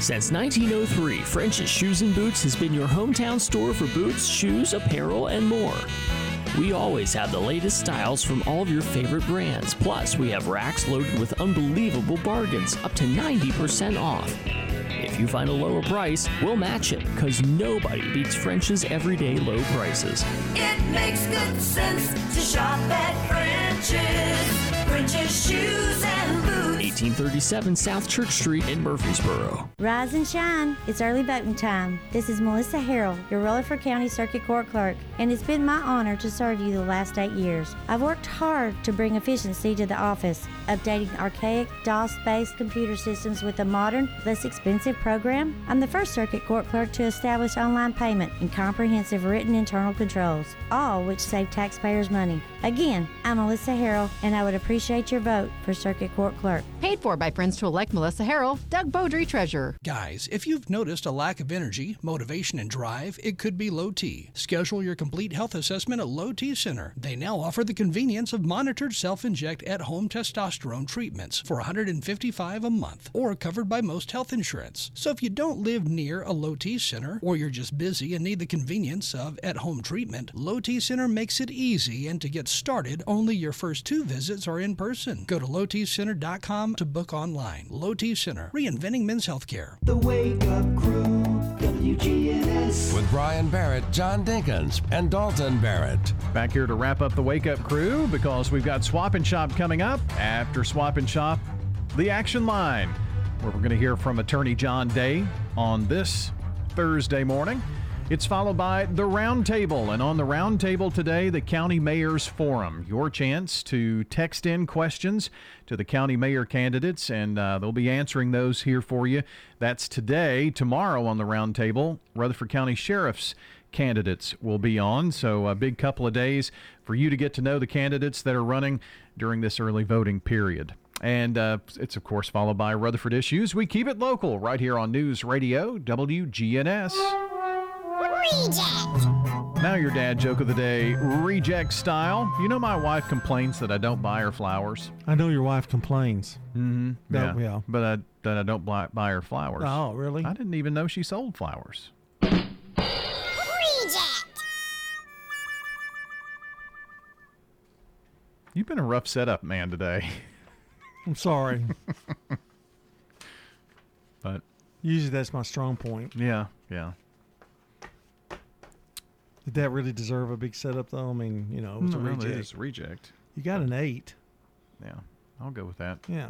Since nineteen oh three, French's Shoes and Boots has been your hometown store for boots, shoes, apparel, and more. We always have the latest styles from all of your favorite brands. Plus, we have racks loaded with unbelievable bargains, up to ninety percent off. If you find a lower price, we'll match it, because nobody beats French's everyday low prices. It makes good sense to shop at French's. French's Shoes and Boots. eighteen thirty-seven South Church Street in Murfreesboro. Rise and shine. It's early voting time. This is Melissa Harrell, your Rutherford County Circuit Court Clerk, and it's been my honor to serve you the last eight years. I've worked hard to bring efficiency to the office, updating archaic DOS-based computer systems with a modern, less expensive program. I'm the first Circuit Court Clerk to establish online payment and comprehensive written internal controls, all which save taxpayers money. Again, I'm Melissa Harrell, and I would appreciate your vote for Circuit Court Clerk. Paid for by friends to elect Melissa Harrell, Doug Beaudry, Treasurer. Guys, if you've noticed a lack of energy, motivation, and drive, it could be Low T. Schedule your complete health assessment at Low T Center. They now offer the convenience of monitored self-inject at-home testosterone treatments for one hundred fifty-five dollars a month, or covered by most health insurance. So if you don't live near a Low T Center, or you're just busy and need the convenience of at-home treatment, Low T Center makes it easy, and to get started, only your first two visits are in person. Go to low t center dot com to book online. Low T Center, reinventing men's healthcare. The Wake Up Crew, W G N S. With Brian Barrett, John Dinkins, and Dalton Barrett. Back here to wrap up the Wake Up Crew, because we've got Swap and Shop coming up. After Swap and Shop, the Action Line, where we're going to hear from Attorney John Day on this Thursday morning. It's followed by the Round Table, and on the Round Table today, the County Mayor's Forum. Your chance to text in questions to the county mayor candidates, and uh, they'll be answering those here for you. That's today. Tomorrow on the Round Table, Rutherford County Sheriff's candidates will be on, so a big couple of days for you to get to know the candidates that are running during this early voting period. And uh, it's, of course, followed by Rutherford Issues. We keep it local right here on News Radio W G N S. Reject. Now your dad joke of the day, reject style. You know, my wife complains that I don't buy her flowers. I know your wife complains. Mm-hmm. That, yeah. yeah. But I, that I don't buy, buy her flowers. Oh, really? I didn't even know she sold flowers. Reject. You've been a rough setup, man, today. I'm sorry. But usually that's my strong point. Yeah, yeah. Did that really deserve a big setup, though? I mean, you know, it was no, a reject. It is a reject. You got an eight. Yeah, I'll go with that. Yeah,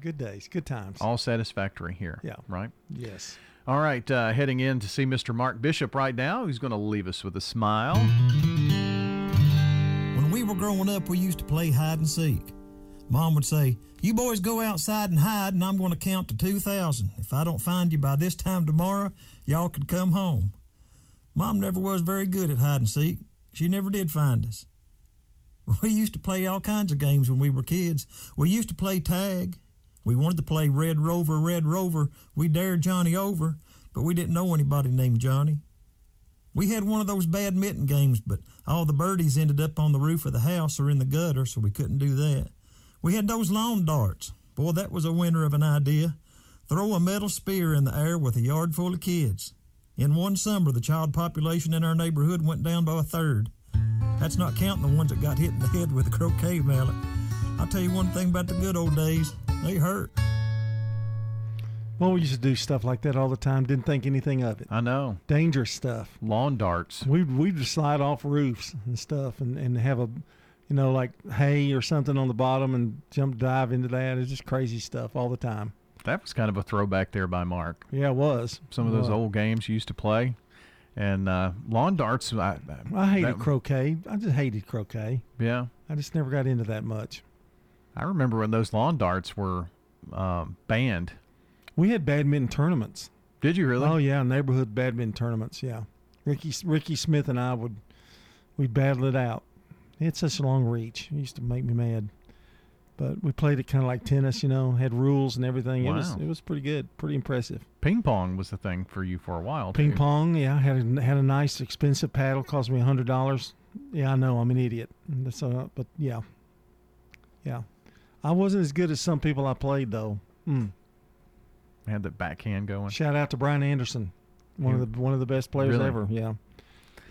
good days, good times. All satisfactory here. Yeah. Right? Yes. All right, uh, heading in to see Mister Mark Bishop right now, who's going to leave us with a smile. When we were growing up, we used to play hide and seek. Mom would say, "You boys go outside and hide, and I'm going to count to two thousand. If I don't find you by this time tomorrow, y'all can come home." Mom never was very good at hide and seek. She never did find us. We used to play all kinds of games when we were kids. We used to play tag. We wanted to play Red Rover, Red Rover. We dared Johnny over, but we didn't know anybody named Johnny. We had one of those bad mitten games, but all the birdies ended up on the roof of the house or in the gutter, so we couldn't do that. We had those lawn darts. Boy, that was a winner of an idea. Throw a metal spear in the air with a yard full of kids. In one summer, the child population in our neighborhood went down by a third. That's not counting the ones that got hit in the head with a croquet mallet. I'll tell you one thing about the good old days, they hurt. Well, we used to do stuff like that all the time, didn't think anything of it. I know. Dangerous stuff. Lawn darts. We'd, we'd just slide off roofs and stuff and, and have a, you know, like hay or something on the bottom and jump dive into that. It's just crazy stuff all the time. That was kind of a throwback there by Mark. Yeah, it was. Some of those uh, old games you used to play. And uh, lawn darts. I, I hated that, croquet. I just hated croquet. Yeah. I just never got into that much. I remember when those lawn darts were um, banned. We had badminton tournaments. Did you really? Oh, yeah, neighborhood badminton tournaments, yeah. Ricky Ricky Smith and I would we'd battle it out. It had such a long reach. It used to make me mad. But we played it kind of like tennis, you know, had rules and everything. Wow. It was it was pretty good, pretty impressive. Ping pong was the thing for you for a while, too. Ping pong, yeah. I had a, had a nice, expensive paddle. Cost me one hundred dollars. Yeah, I know. I'm an idiot. That's uh, But, yeah. Yeah. I wasn't as good as some people I played, though. Mm. I had that backhand going. Shout out to Brian Anderson, one yeah. of the one of the best players really? ever. Yeah.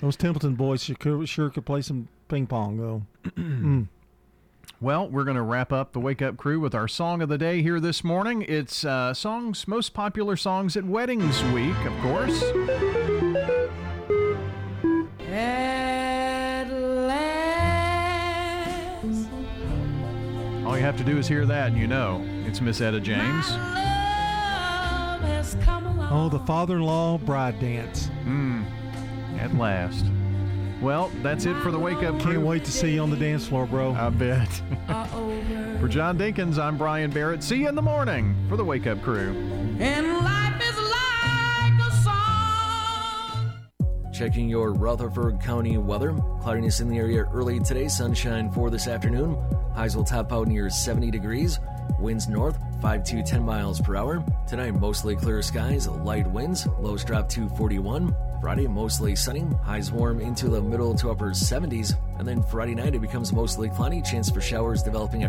Those Templeton boys sure, sure could play some ping pong, though. mm. Well, we're going to wrap up the Wake Up Crew with our song of the day here this morning. It's uh, songs, most popular songs at Weddings Week, of course. At last. All you have to do is hear that, and you know it's Miss Etta James. Oh, the father-in-law bride dance. Mm. At last. Well, that's it for the Wake Up Crew. Can't wait to see you on the dance floor, bro. I bet. For John Dinkins, I'm Brian Barrett. See you in the morning for the Wake Up Crew. And life is like a song. Checking your Rutherford County weather. Cloudiness in the area early today. Sunshine for this afternoon. Highs will top out near seventy degrees. Winds north, five to ten miles per hour. Tonight, mostly clear skies, light winds. Lows drop to forty-one. Friday, mostly sunny. Highs warm into the middle to upper seventies. And then Friday night, it becomes mostly cloudy. Chance for showers developing after